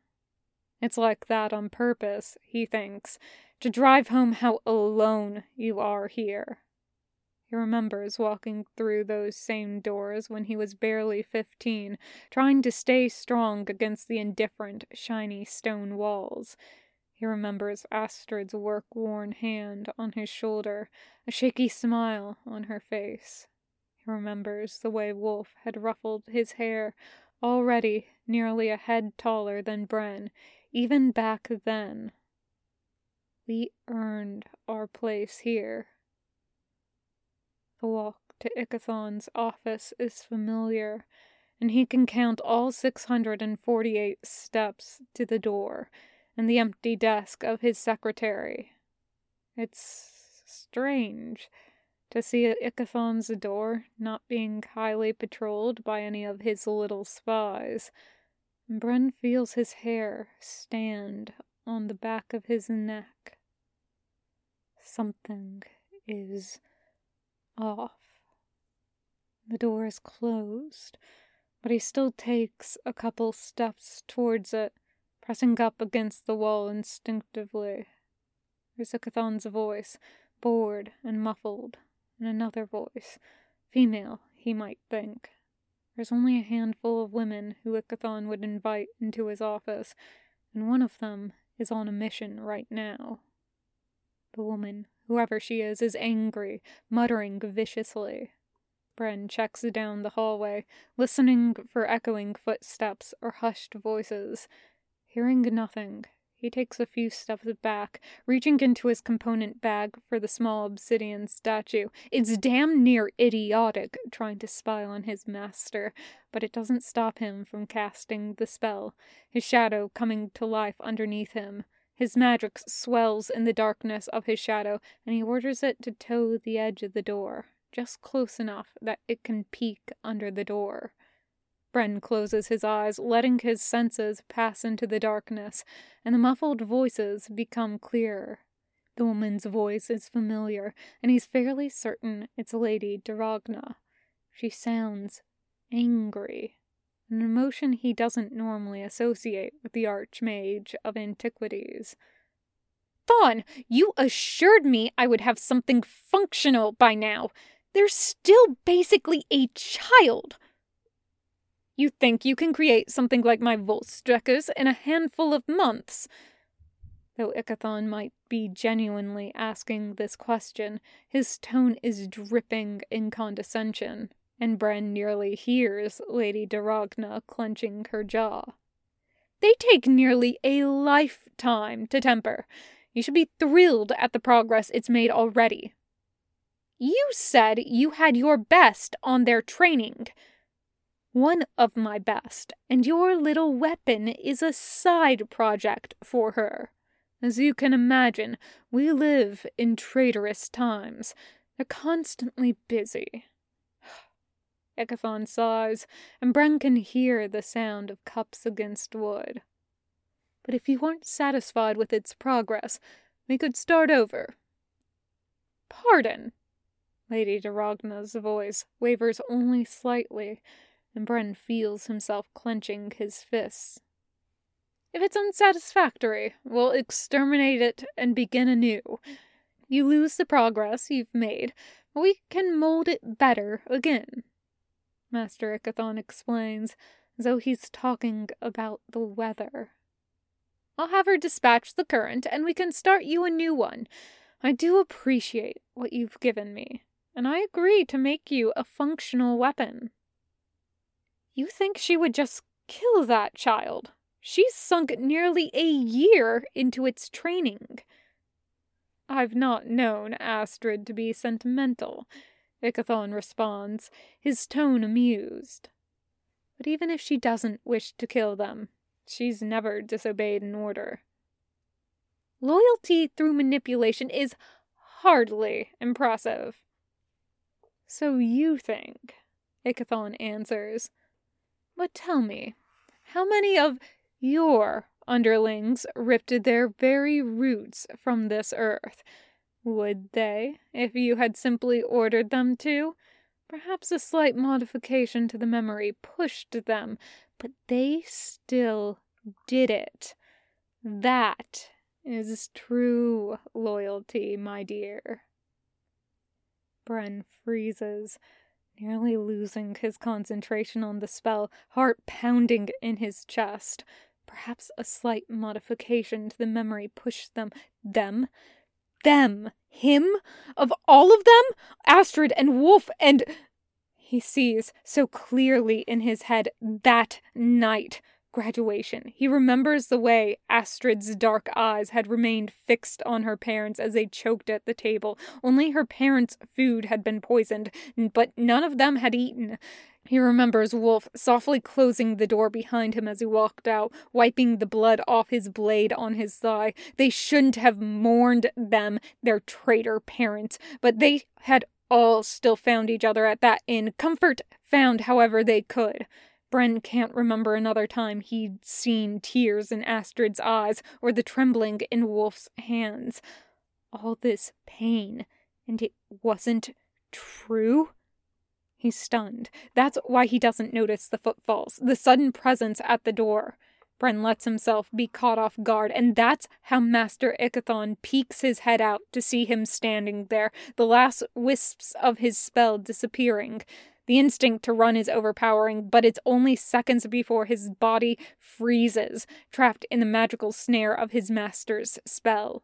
It's like that on purpose, he thinks, to drive home how alone you are here. He remembers walking through those same doors when he was barely fifteen, trying to stay strong against the indifferent, shiny stone walls. He remembers Astrid's work-worn hand on his shoulder, a shaky smile on her face. He remembers the way Wulf had ruffled his hair, already nearly a head taller than Bren, even back then. We earned our place here. The walk to Ichathon's office is familiar, and he can count all six hundred forty-eight steps to the door and the empty desk of his secretary. It's strange to see Ichathon's door not being highly patrolled by any of his little spies. Bren feels his hair stand on the back of his neck. Something is off. The door is closed, but he still takes a couple steps towards it, pressing up against the wall instinctively. There's Ikathon's voice, bored and muffled, and another voice, female, he might think. There's only a handful of women who Ichathon would invite into his office, and one of them is on a mission right now. The woman, whoever she is, is angry, muttering viciously. Bren checks down the hallway, listening for echoing footsteps or hushed voices. Hearing nothing, he takes a few steps back, reaching into his component bag for the small obsidian statue. It's damn near idiotic trying to spy on his master, but it doesn't stop him from casting the spell, his shadow coming to life underneath him. His magic swells in the darkness of his shadow, and he orders it to toe the edge of the door, just close enough that it can peek under the door. Bren closes his eyes, letting his senses pass into the darkness, and the muffled voices become clearer. The woman's voice is familiar, and he's fairly certain it's Lady DeRogna. She sounds angry, an emotion he doesn't normally associate with the Archmage of Antiquities. "Thon, you assured me I would have something functional by now. They're still basically a child. You think you can create something like my Volstreckers in a handful of months?" Though Ichathon might be genuinely asking this question, his tone is dripping in condescension, and Bren nearly hears Lady DeRogna clenching her jaw. "They take nearly a lifetime to temper. You should be thrilled at the progress it's made already. You said you had your best on their training." "One of my best, and your little weapon is a side project for her. As you can imagine, we live in traitorous times. They're constantly busy." Ichathon sighs, and Bren can hear the sound of cups against wood. "But if you weren't satisfied with its progress, we could start over." "Pardon?" Lady DeRogna's voice wavers only slightly, and Bren feels himself clenching his fists. "If it's unsatisfactory, we'll exterminate it and begin anew. You lose the progress you've made, but we can mold it better again," Master Ichathon explains, as though he's talking about the weather. "I'll have her dispatch the current, and we can start you a new one. I do appreciate what you've given me, and I agree to make you a functional weapon." "You think she would just kill that child? She's sunk nearly a year into its training." "I've not known Astrid to be sentimental," Ichathon responds, his tone amused. "But even if she doesn't wish to kill them, she's never disobeyed an order." "Loyalty through manipulation is hardly impressive." "So you think," Ichathon answers. "But tell me, how many of your underlings ripped their very roots from this earth? Would they, if you had simply ordered them to? Perhaps a slight modification to the memory pushed them, but they still did it. That is true loyalty, my dear." Bren freezes, nearly losing his concentration on the spell, heart pounding in his chest. Perhaps a slight modification to the memory pushed them. Them? Them? Him? Of all of them? Astrid and Wulf and... He sees so clearly in his head that night. Graduation. He remembers the way Astrid's dark eyes had remained fixed on her parents as they choked at the table. Only her parents' food had been poisoned, but none of them had eaten. He remembers Wulf softly closing the door behind him as he walked out, wiping the blood off his blade on his thigh. They shouldn't have mourned them, their traitor parents, but they had all still found each other at that inn. Comfort found however they could. Bren can't remember another time he'd seen tears in Astrid's eyes or the trembling in Wulf's hands. All this pain, and it wasn't true? He's stunned. That's why he doesn't notice the footfalls, the sudden presence at the door. Bren lets himself be caught off guard, and that's how Master Ichathon peeks his head out to see him standing there, the last wisps of his spell disappearing. The instinct to run is overpowering, but it's only seconds before his body freezes, trapped in the magical snare of his master's spell.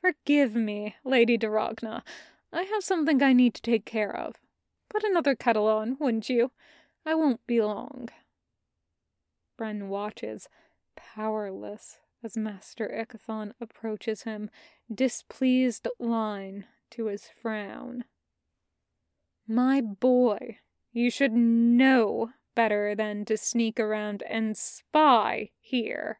Forgive me, Lady DeRogna. I have something I need to take care of. Put another kettle on, wouldn't you? I won't be long. Bren watches, powerless, as Master Ichathon approaches him, displeased line to his frown. My boy, you should know better than to sneak around and spy here.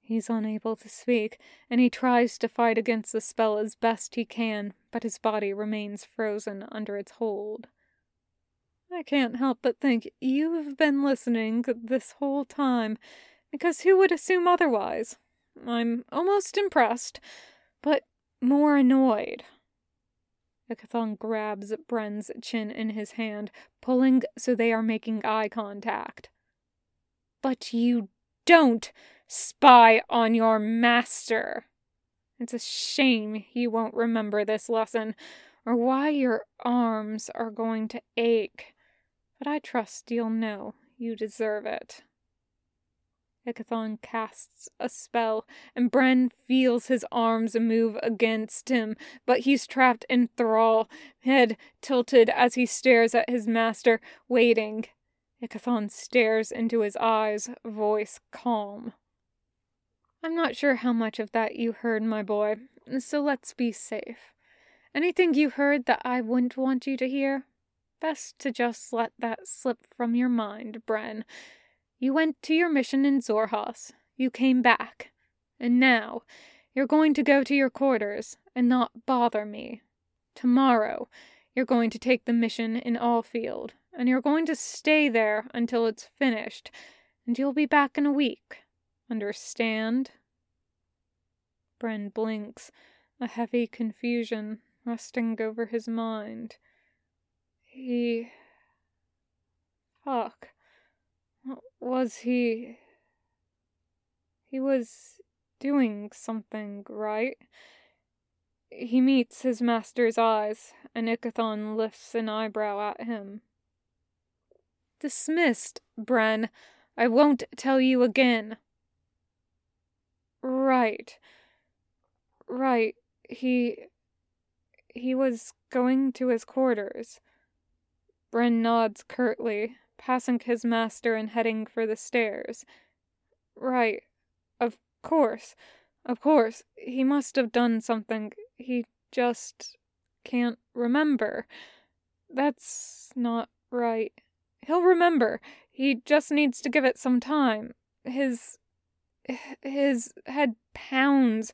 He's unable to speak, and he tries to fight against the spell as best he can, but his body remains frozen under its hold. I can't help but think you've been listening this whole time, because who would assume otherwise? I'm almost impressed, but more annoyed. Ichathon grabs Bren's chin in his hand, pulling so they are making eye contact. But you don't spy on your master! It's a shame you won't remember this lesson, or why your arms are going to ache. But I trust you'll know you deserve it. Ichathon casts a spell, and Bren feels his arms move against him, but he's trapped in thrall, head tilted as he stares at his master, waiting. Ichathon stares into his eyes, voice calm. I'm not sure how much of that you heard, my boy, so let's be safe. Anything you heard that I wouldn't want you to hear? Best to just let that slip from your mind, Bren. You went to your mission in Xhorhas, you came back, and now you're going to go to your quarters and not bother me. Tomorrow you're going to take the mission in Alfield, and you're going to stay there until it's finished, and you'll be back in a week. Understand? Bren blinks, a heavy confusion resting over his mind. He... Fuck. Was he... He was doing something, right? He meets his master's eyes, and Ichathon lifts an eyebrow at him. Dismissed, Bren. I won't tell you again. Right. Right. He... He was going to his quarters. Bren nods curtly, passing his master and heading for the stairs. Right. Of course. Of course. He must have done something. He just can't remember. That's not right. He'll remember. He just needs to give it some time. His... his head pounds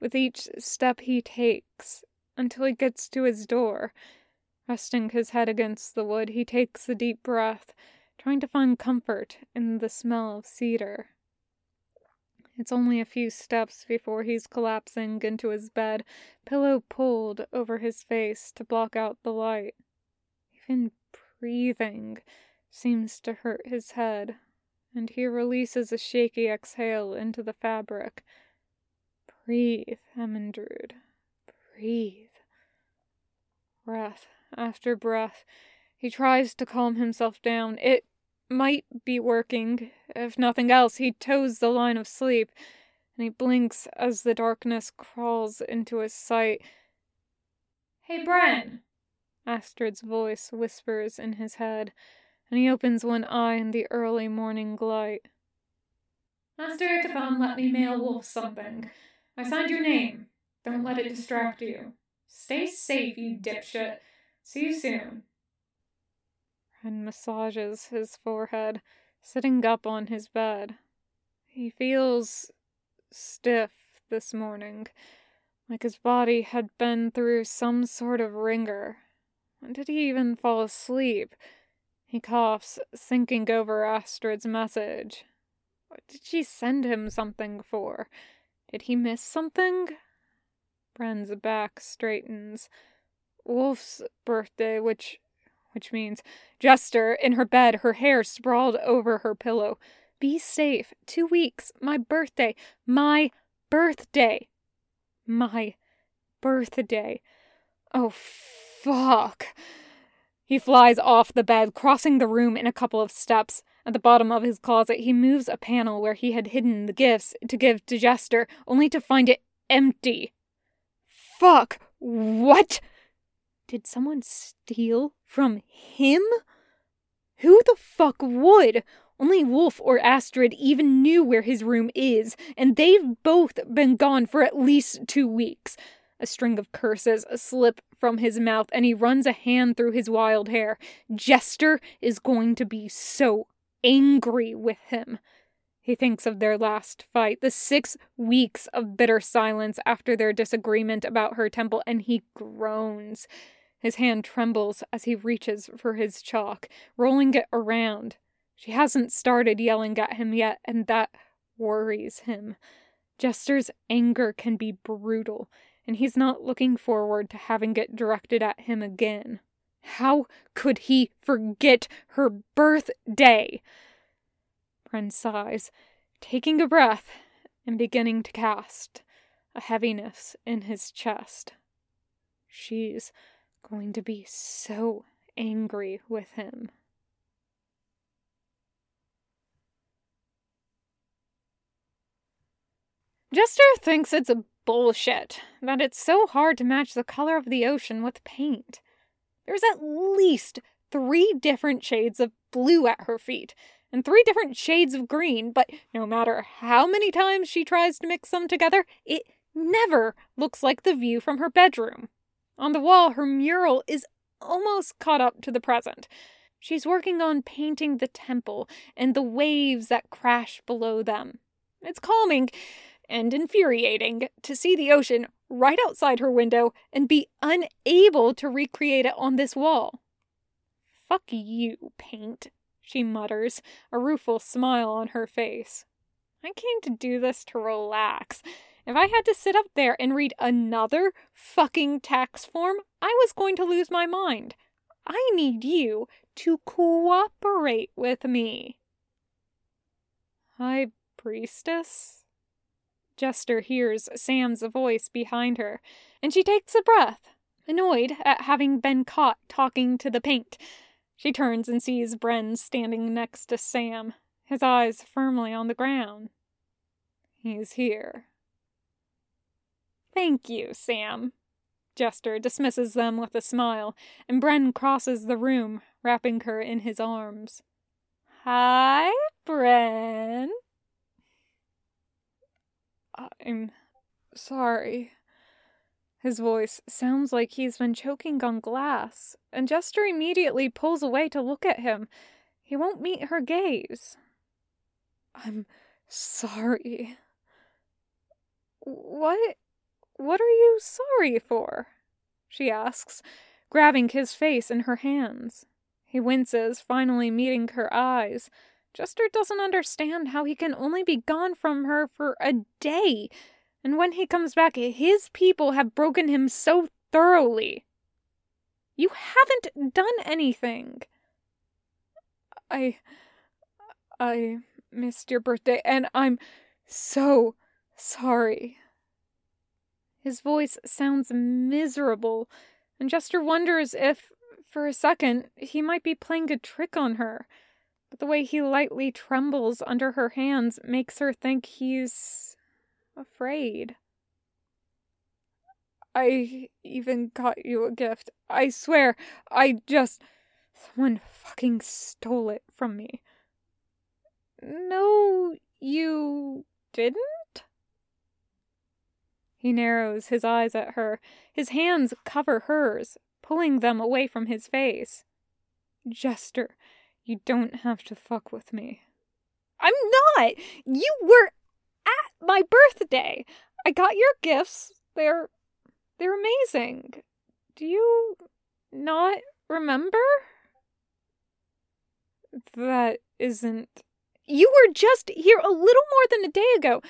with each step he takes until he gets to his door. Resting his head against the wood, he takes a deep breath, trying to find comfort in the smell of cedar. It's only a few steps before he's collapsing into his bed, pillow pulled over his face to block out the light. Even breathing seems to hurt his head, and he releases a shaky exhale into the fabric. Breathe, Ermintrude. Breathe. Breath after breath, he tries to calm himself down. It might be working. If nothing else, he toes the line of sleep, and he blinks as the darkness crawls into his sight. Hey, Bren! Astrid's voice whispers in his head, and he opens one eye in the early morning light. Master Ichathon let me mail Wulf something. I signed your name. Don't let it distract you. Stay safe, you dipshit. See you soon. Bren massages his forehead, sitting up on his bed. He feels stiff this morning, like his body had been through some sort of ringer. When did he even fall asleep? He coughs, sinking over Astrid's message. What did she send him something for? Did he miss something? Bren's back straightens. Wolf's birthday, which... which means Jester, in her bed, her hair sprawled over her pillow. Be safe. Two weeks. My birthday. My birthday. My birthday. Oh, fuck. He flies off the bed, crossing the room in a couple of steps. At the bottom of his closet, he moves a panel where he had hidden the gifts to give to Jester, only to find it empty. Fuck. What? Did someone steal from him? Who the fuck would? Only Wulf or Astrid even knew where his room is, and they've both been gone for at least two weeks. A string of curses slip from his mouth, and he runs a hand through his wild hair. Jester is going to be so angry with him. He thinks of their last fight, the six weeks of bitter silence after their disagreement about her temple, and he groans. His hand trembles as he reaches for his chalk, rolling it around. She hasn't started yelling at him yet, and that worries him. Jester's anger can be brutal, and he's not looking forward to having it directed at him again. How could he forget her birthday? Bren sighs, taking a breath and beginning to cast a heaviness in his chest. She's going to be so angry with him. Jester thinks it's a bullshit that it's so hard to match the color of the ocean with paint. There's at least three different shades of blue at her feet, and three different shades of green, but no matter how many times she tries to mix them together, it never looks like the view from her bedroom. On the wall, her mural is almost caught up to the present. She's working on painting the temple and the waves that crash below them. It's calming and infuriating to see the ocean right outside her window and be unable to recreate it on this wall. Fuck you, paint, she mutters, a rueful smile on her face. I came to do this to relax. If I had to sit up there and read another fucking tax form, I was going to lose my mind. I need you to cooperate with me. Hi, priestess? Jester hears Sam's voice behind her, and she takes a breath, annoyed at having been caught talking to the paint. She turns and sees Bren standing next to Sam, his eyes firmly on the ground. He's here. Thank you, Sam. Jester dismisses them with a smile, and Bren crosses the room, wrapping her in his arms. Hi, Bren. I'm sorry. His voice sounds like he's been choking on glass, and Jester immediately pulls away to look at him. He won't meet her gaze. I'm sorry. What? What are you sorry for? She asks, grabbing his face in her hands. He winces, finally meeting her eyes. Jester doesn't understand how he can only be gone from her for a day. And when he comes back, his people have broken him so thoroughly. You haven't done anything. I... I missed your birthday, and I'm so sorry. His voice sounds miserable, and Jester wonders if, for a second, he might be playing a trick on her. But the way he lightly trembles under her hands makes her think he's... afraid. I even got you a gift. I swear, I just... someone fucking stole it from me. No, you didn't? He narrows his eyes at her. His hands cover hers, pulling them away from his face. Jester, you don't have to fuck with me. I'm not! You were... at my birthday! I got your gifts. They're... they're amazing. Do you... not remember? that isn't... You were just here a little more than a day ago.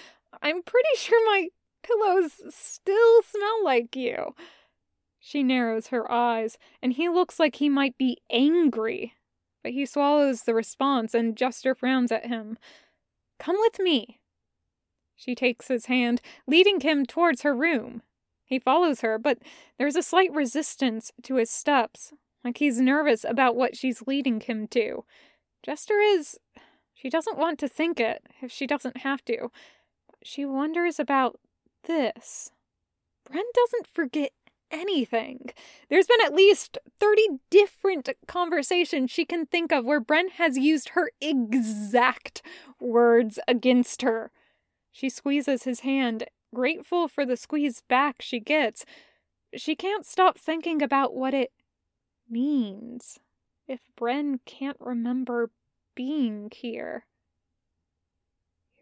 I'm pretty sure my pillows still smell like you. She narrows her eyes, and he looks like he might be angry. But he swallows the response, and Jester frowns at him. Come with me. She takes his hand, leading him towards her room. He follows her, but there's a slight resistance to his steps, like he's nervous about what she's leading him to. Jester is... She doesn't want to think it, if she doesn't have to. She wonders about this. Bren doesn't forget anything. There's been at least thirty different conversations she can think of where Bren has used her exact words against her. She squeezes his hand, grateful for the squeeze back she gets. She can't stop thinking about what it means if Bren can't remember being here.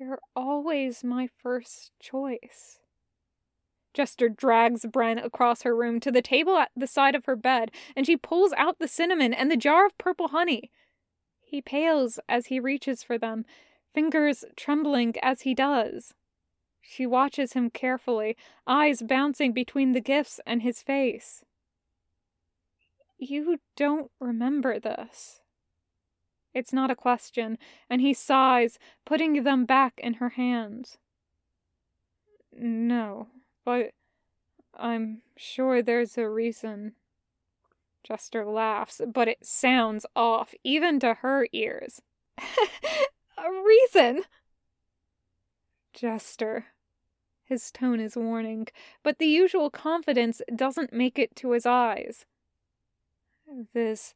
You're always my first choice. Jester drags Bren across her room to the table at the side of her bed, and she pulls out the cinnamon and the jar of purple honey. He pales as he reaches for them, fingers trembling as he does. She watches him carefully, eyes bouncing between the gifts and his face. You don't remember this. It's not a question, and he sighs, putting them back in her hands. No, but I'm sure there's a reason. Jester laughs, but it sounds off, even to her ears. A reason? Jester. His tone is warning, but the usual confidence doesn't make it to his eyes. This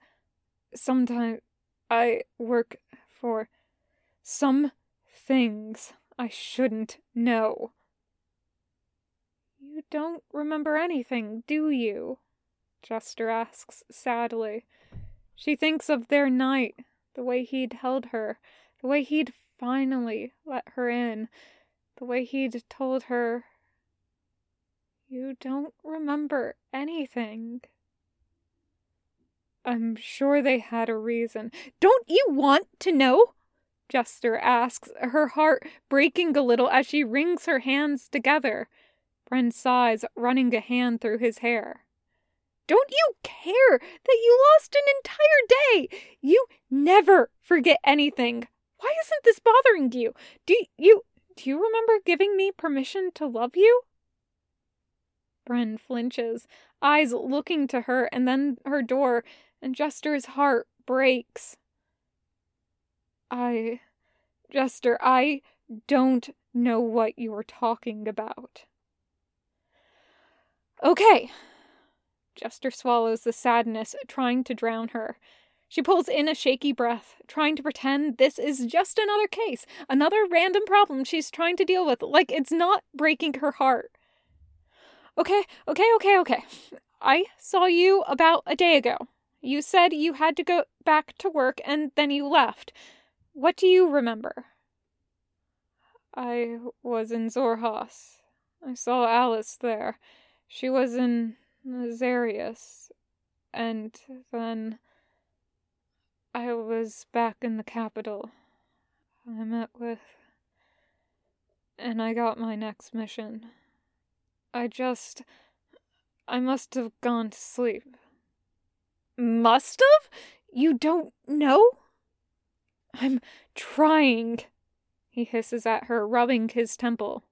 sometimes... I work for some things I shouldn't know. You don't remember anything, do you? Jester asks sadly. She thinks of their night, the way he'd held her, the way he'd finally let her in, the way he'd told her, You don't remember anything. I'm sure they had a reason. Don't you want to know? Jester asks, her heart breaking a little as she wrings her hands together. Bren sighs, running a hand through his hair. Don't you care that you lost an entire day? You never forget anything. Why isn't this bothering you? Do you, do you remember giving me permission to love you? Bren flinches, eyes looking to her and then her door, and Jester's heart breaks. I, Jester, I don't know what you are talking about. Okay. Jester swallows the sadness, trying to drown her. She pulls in a shaky breath, trying to pretend this is just another case, another random problem she's trying to deal with, like it's not breaking her heart. Okay, okay, okay, okay. I saw you about a day ago. You said you had to go back to work, and then you left. What do you remember? I was in Xhorhas. I saw Alice there. She was in Xhorhas. And then I was back in the capital. I met with... And I got my next mission. I just... I must have gone to sleep. Must have? You don't know? I'm trying, he hisses at her, rubbing his temple.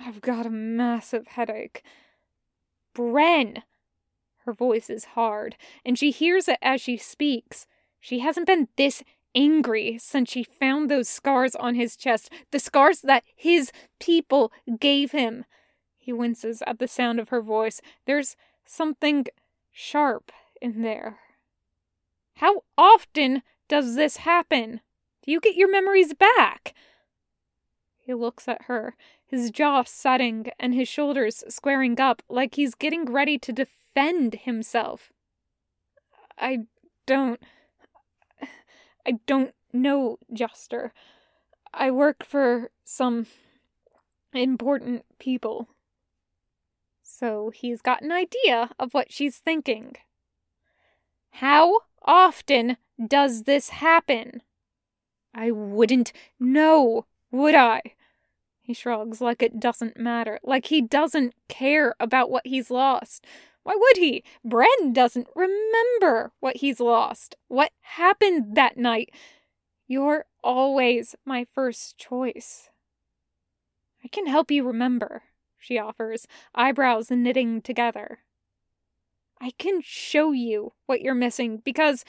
I've got a massive headache. Bren! Her voice is hard, and she hears it as she speaks. She hasn't been this angry since she found those scars on his chest, the scars that his people gave him. He winces at the sound of her voice. There's something sharp in there. How often does this happen? Do you get your memories back? He looks at her, his jaw setting and his shoulders squaring up like he's getting ready to defend himself. I don't... I don't know, Jester. I work for some important people. So he's got an idea of what she's thinking. How often does this happen? I wouldn't know, would I? He shrugs like it doesn't matter, like he doesn't care about what he's lost. Why would he? Bren doesn't remember what he's lost. What happened that night? You're always my first choice. I can help you remember, she offers, eyebrows knitting together. I can show you what you're missing because...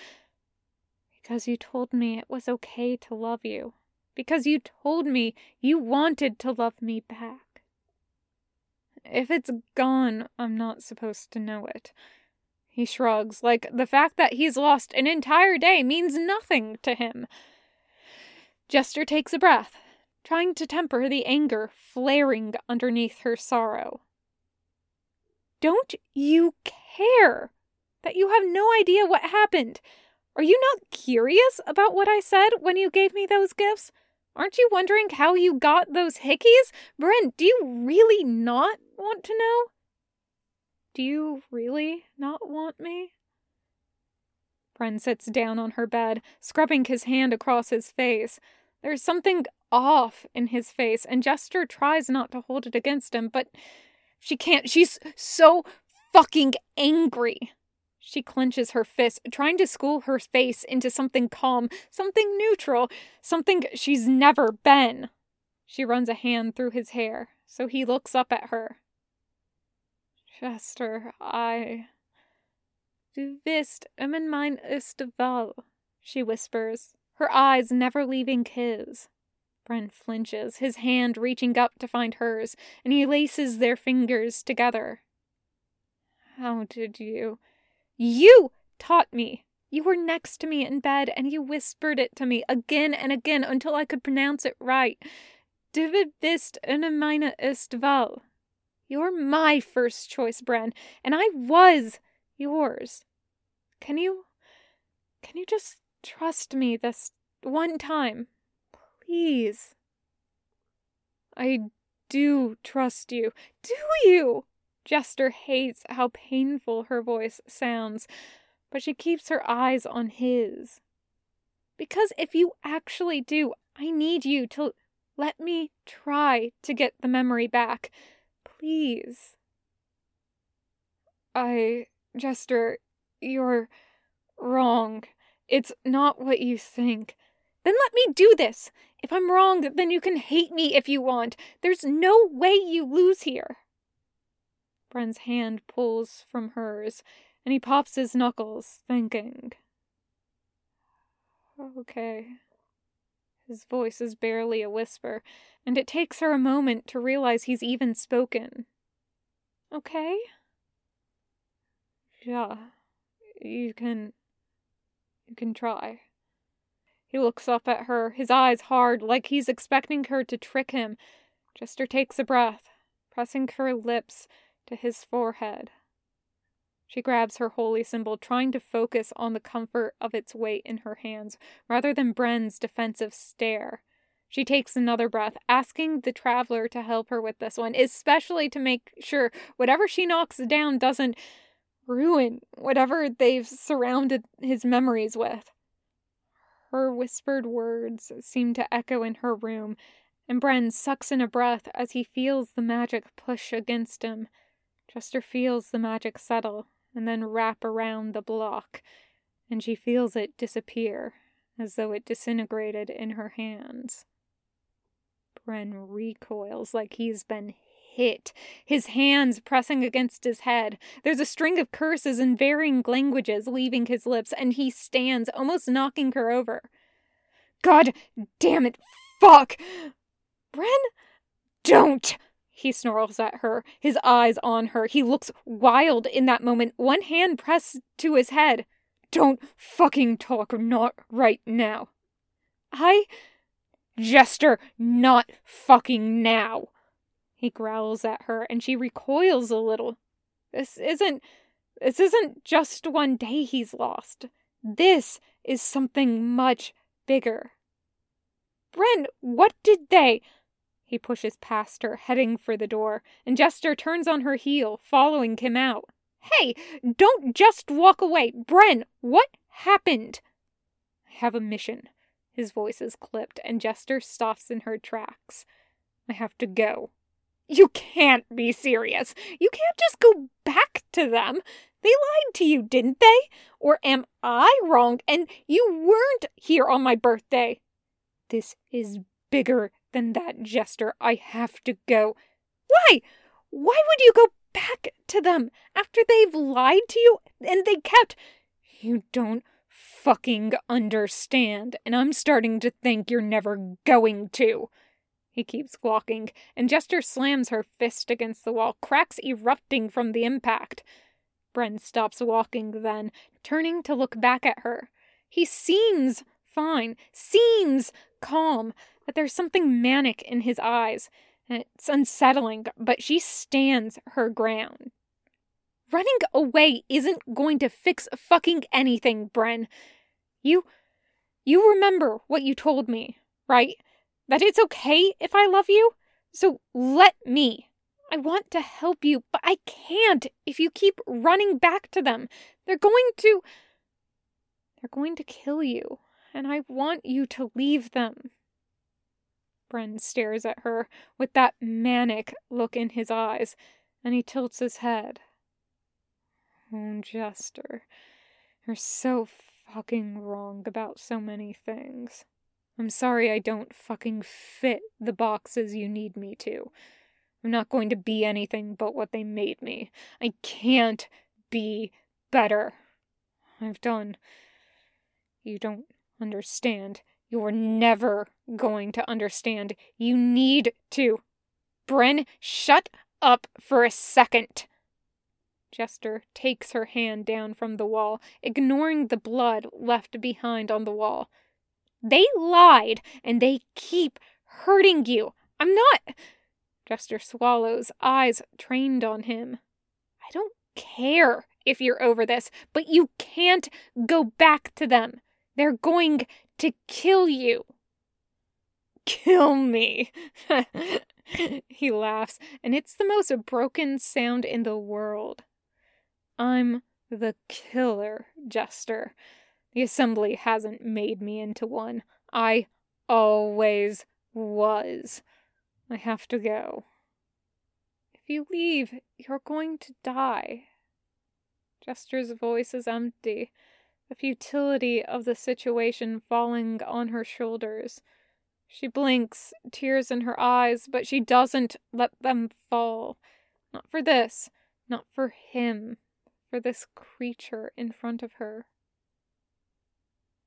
Because you told me it was okay to love you. Because you told me you wanted to love me back. If it's gone, I'm not supposed to know it. He shrugs, like the fact that he's lost an entire day means nothing to him. Jester takes a breath, trying to temper the anger flaring underneath her sorrow. Don't you care that you have no idea what happened? Are you not curious about what I said when you gave me those gifts? Aren't you wondering how you got those hickeys? Bren, do you really not want to know? Do you really not want me? Bren sits down on her bed, scrubbing his hand across his face. There's something off in his face, and Jester tries not to hold it against him, but... She can't. She's so fucking angry. She clenches her fist, trying to school her face into something calm, something neutral, something she's never been. She runs a hand through his hair, so he looks up at her. Jester, I... Du bist in mein Esteval, she whispers, her eyes never leaving his. Bren flinches, his hand reaching up to find hers, and he laces their fingers together. How did you... You taught me! You were next to me in bed, and you whispered it to me again and again until I could pronounce it right. Du bist in meine Esteval. You're my first choice, Bren, and I was yours. Can you... Can you just trust me this one time? Please. I do trust you. Do you? Jester hates how painful her voice sounds, but she keeps her eyes on his. Because if you actually do, I need you to let me try to get the memory back. Please. I, Jester, you're wrong. It's not what you think. Then let me do this. If I'm wrong, then you can hate me if you want. There's no way you lose here. Bren's hand pulls from hers, and he pops his knuckles, thinking. Okay. His voice is barely a whisper, and it takes her a moment to realize he's even spoken. Okay? Yeah. You can... You can try. He looks up at her, his eyes hard, like he's expecting her to trick him. Jester takes a breath, pressing her lips to his forehead. She grabs her holy symbol, trying to focus on the comfort of its weight in her hands, rather than Bren's defensive stare. She takes another breath, asking the traveler to help her with this one, especially to make sure whatever she knocks down doesn't ruin whatever they've surrounded his memories with. Her whispered words seem to echo in her room, and Bren sucks in a breath as he feels the magic push against him. Jester feels the magic settle, and then wrap around the block, and she feels it disappear, as though it disintegrated in her hands. Bren recoils like he's been hit, his hands pressing against his head. There's a string of curses in varying languages leaving his lips, and he stands, almost knocking her over. God damn it, fuck! Bren, don't! He snarls at her, his eyes on her. He looks wild in that moment, one hand pressed to his head. Don't fucking talk, not right now. I... Jester, not fucking now. He growls at her, and she recoils a little. This isn't... This isn't just one day he's lost. This is something much bigger. Bren, what did they... He pushes past her, heading for the door, and Jester turns on her heel, following him out. Hey, don't just walk away. Bren, what happened? have a mission. His voice is clipped, and Jester stops in her tracks. I have to go. You can't be serious. You can't just go back to them. They lied to you, didn't they? Or am I wrong? And you weren't here on my birthday. This is bigger than that, Jester. I have to go. Why? Why would you go back to them after they've lied to you and they kept... You don't fucking understand, and I'm starting to think you're never going to. He keeps walking, and Jester slams her fist against the wall, cracks erupting from the impact. Bren stops walking then, turning to look back at her. He seems fine, seems calm, but there's something manic in his eyes. It's unsettling, but she stands her ground. Running away isn't going to fix fucking anything, Bren. You, you remember what you told me, right? That it's okay if I love you? So let me. I want to help you, but I can't if you keep running back to them. They're going to... They're going to kill you, and I want you to leave them. Bren stares at her with that manic look in his eyes, and he tilts his head. Oh, Jester, you're so fucking wrong about so many things. I'm sorry I don't fucking fit the boxes you need me to. I'm not going to be anything but what they made me. I can't be better. I've done. You don't understand. You're never going to understand. You need to. Bren, shut up for a second. Jester takes her hand down from the wall, ignoring the blood left behind on the wall. They lied, and they keep hurting you. I'm not... Jester swallows, eyes trained on him. I don't care if you're over this, but you can't go back to them. They're going to kill you. Kill me. He laughs, and it's the most broken sound in the world. I'm the killer, Jester. The assembly hasn't made me into one. I always was. I have to go. If you leave, you're going to die. Jester's voice is empty, the futility of the situation falling on her shoulders. She blinks, tears in her eyes, but she doesn't let them fall. Not for this, not for him, for this creature in front of her.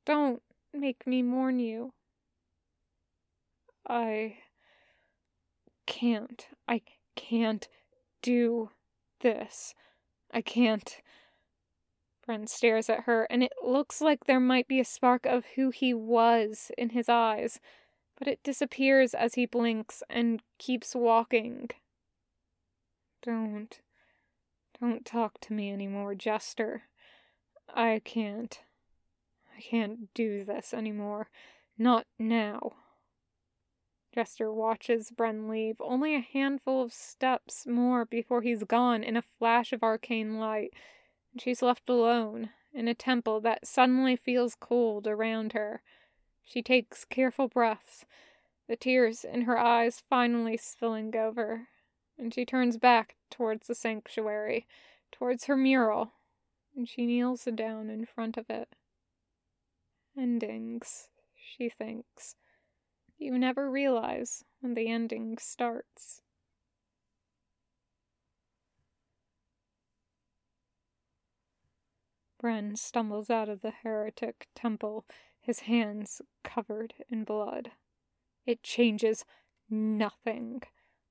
Don't make me mourn you. I can't. I can't do this. I can't. Bren stares at her, and it looks like there might be a spark of who he was in his eyes, but it disappears as he blinks and keeps walking. Don't. Don't talk to me anymore, Jester. I can't. I can't do this anymore. Not now. Jester watches Bren leave, only a handful of steps more before he's gone in a flash of arcane light, and she's left alone in a temple that suddenly feels cold around her. She takes careful breaths, the tears in her eyes finally spilling over, and she turns back towards the sanctuary, towards her mural, and she kneels down in front of it. Endings, she thinks. You never realize when the ending starts. Bren stumbles out of the heretic temple, his hands covered in blood. It changes nothing.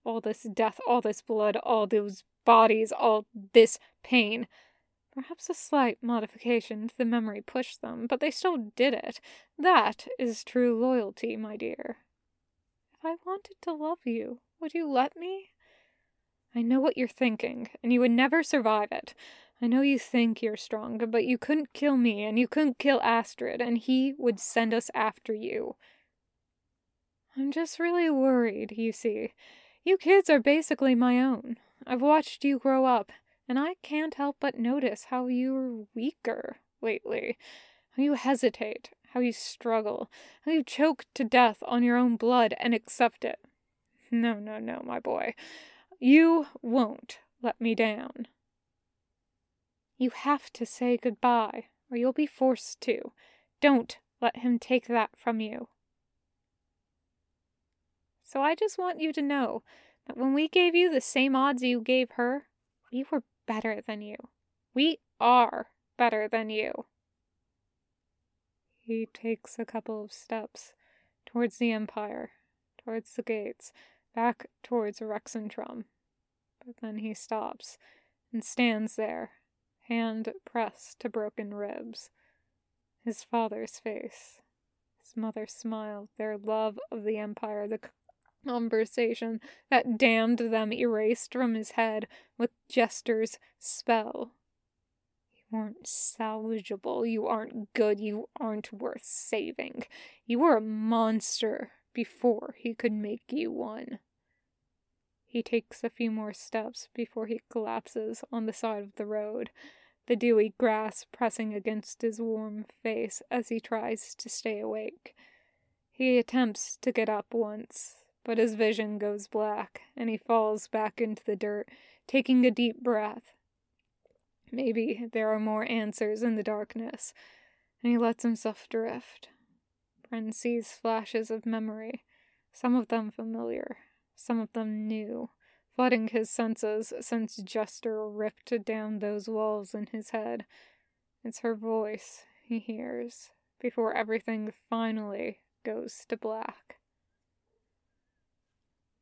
All this death, all this blood, all those bodies, all this pain. Perhaps a slight modification to the memory pushed them, but they still did it. That is true loyalty, my dear. If I wanted to love you, would you let me? I know what you're thinking, and you would never survive it. I know you think you're strong, but you couldn't kill me, and you couldn't kill Astrid, and he would send us after you. I'm just really worried, you see. You kids are basically my own. I've watched you grow up. And I can't help but notice how you're weaker lately, how you hesitate, how you struggle, how you choke to death on your own blood and accept it. No, no, no, my boy. You won't let me down. You have to say goodbye, or you'll be forced to. Don't let him take that from you. So I just want you to know that when we gave you the same odds you gave her, we were better than you. We are better than you. He takes a couple of steps towards the Empire, towards the gates, back towards Rexxentrum. But then he stops and stands there, hand pressed to broken ribs. His father's face, his mother's smile, their love of the Empire, the conversation that damned them erased from his head with Jester's spell. You aren't salvageable. You aren't good. You aren't worth saving. You were a monster before he could make you one. He takes a few more steps before he collapses on the side of the road, the dewy grass pressing against his warm face as he tries to stay awake. He attempts to get up once, but his vision goes black, and he falls back into the dirt, taking a deep breath. Maybe there are more answers in the darkness, and he lets himself drift. Bren sees flashes of memory, some of them familiar, some of them new, flooding his senses since Jester ripped down those walls in his head. It's her voice he hears before everything finally goes to black.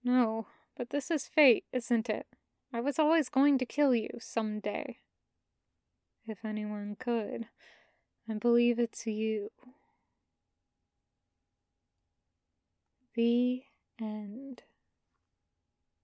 No, but this is fate, isn't it? I was always going to kill you someday. If anyone could, I believe it's you. The end.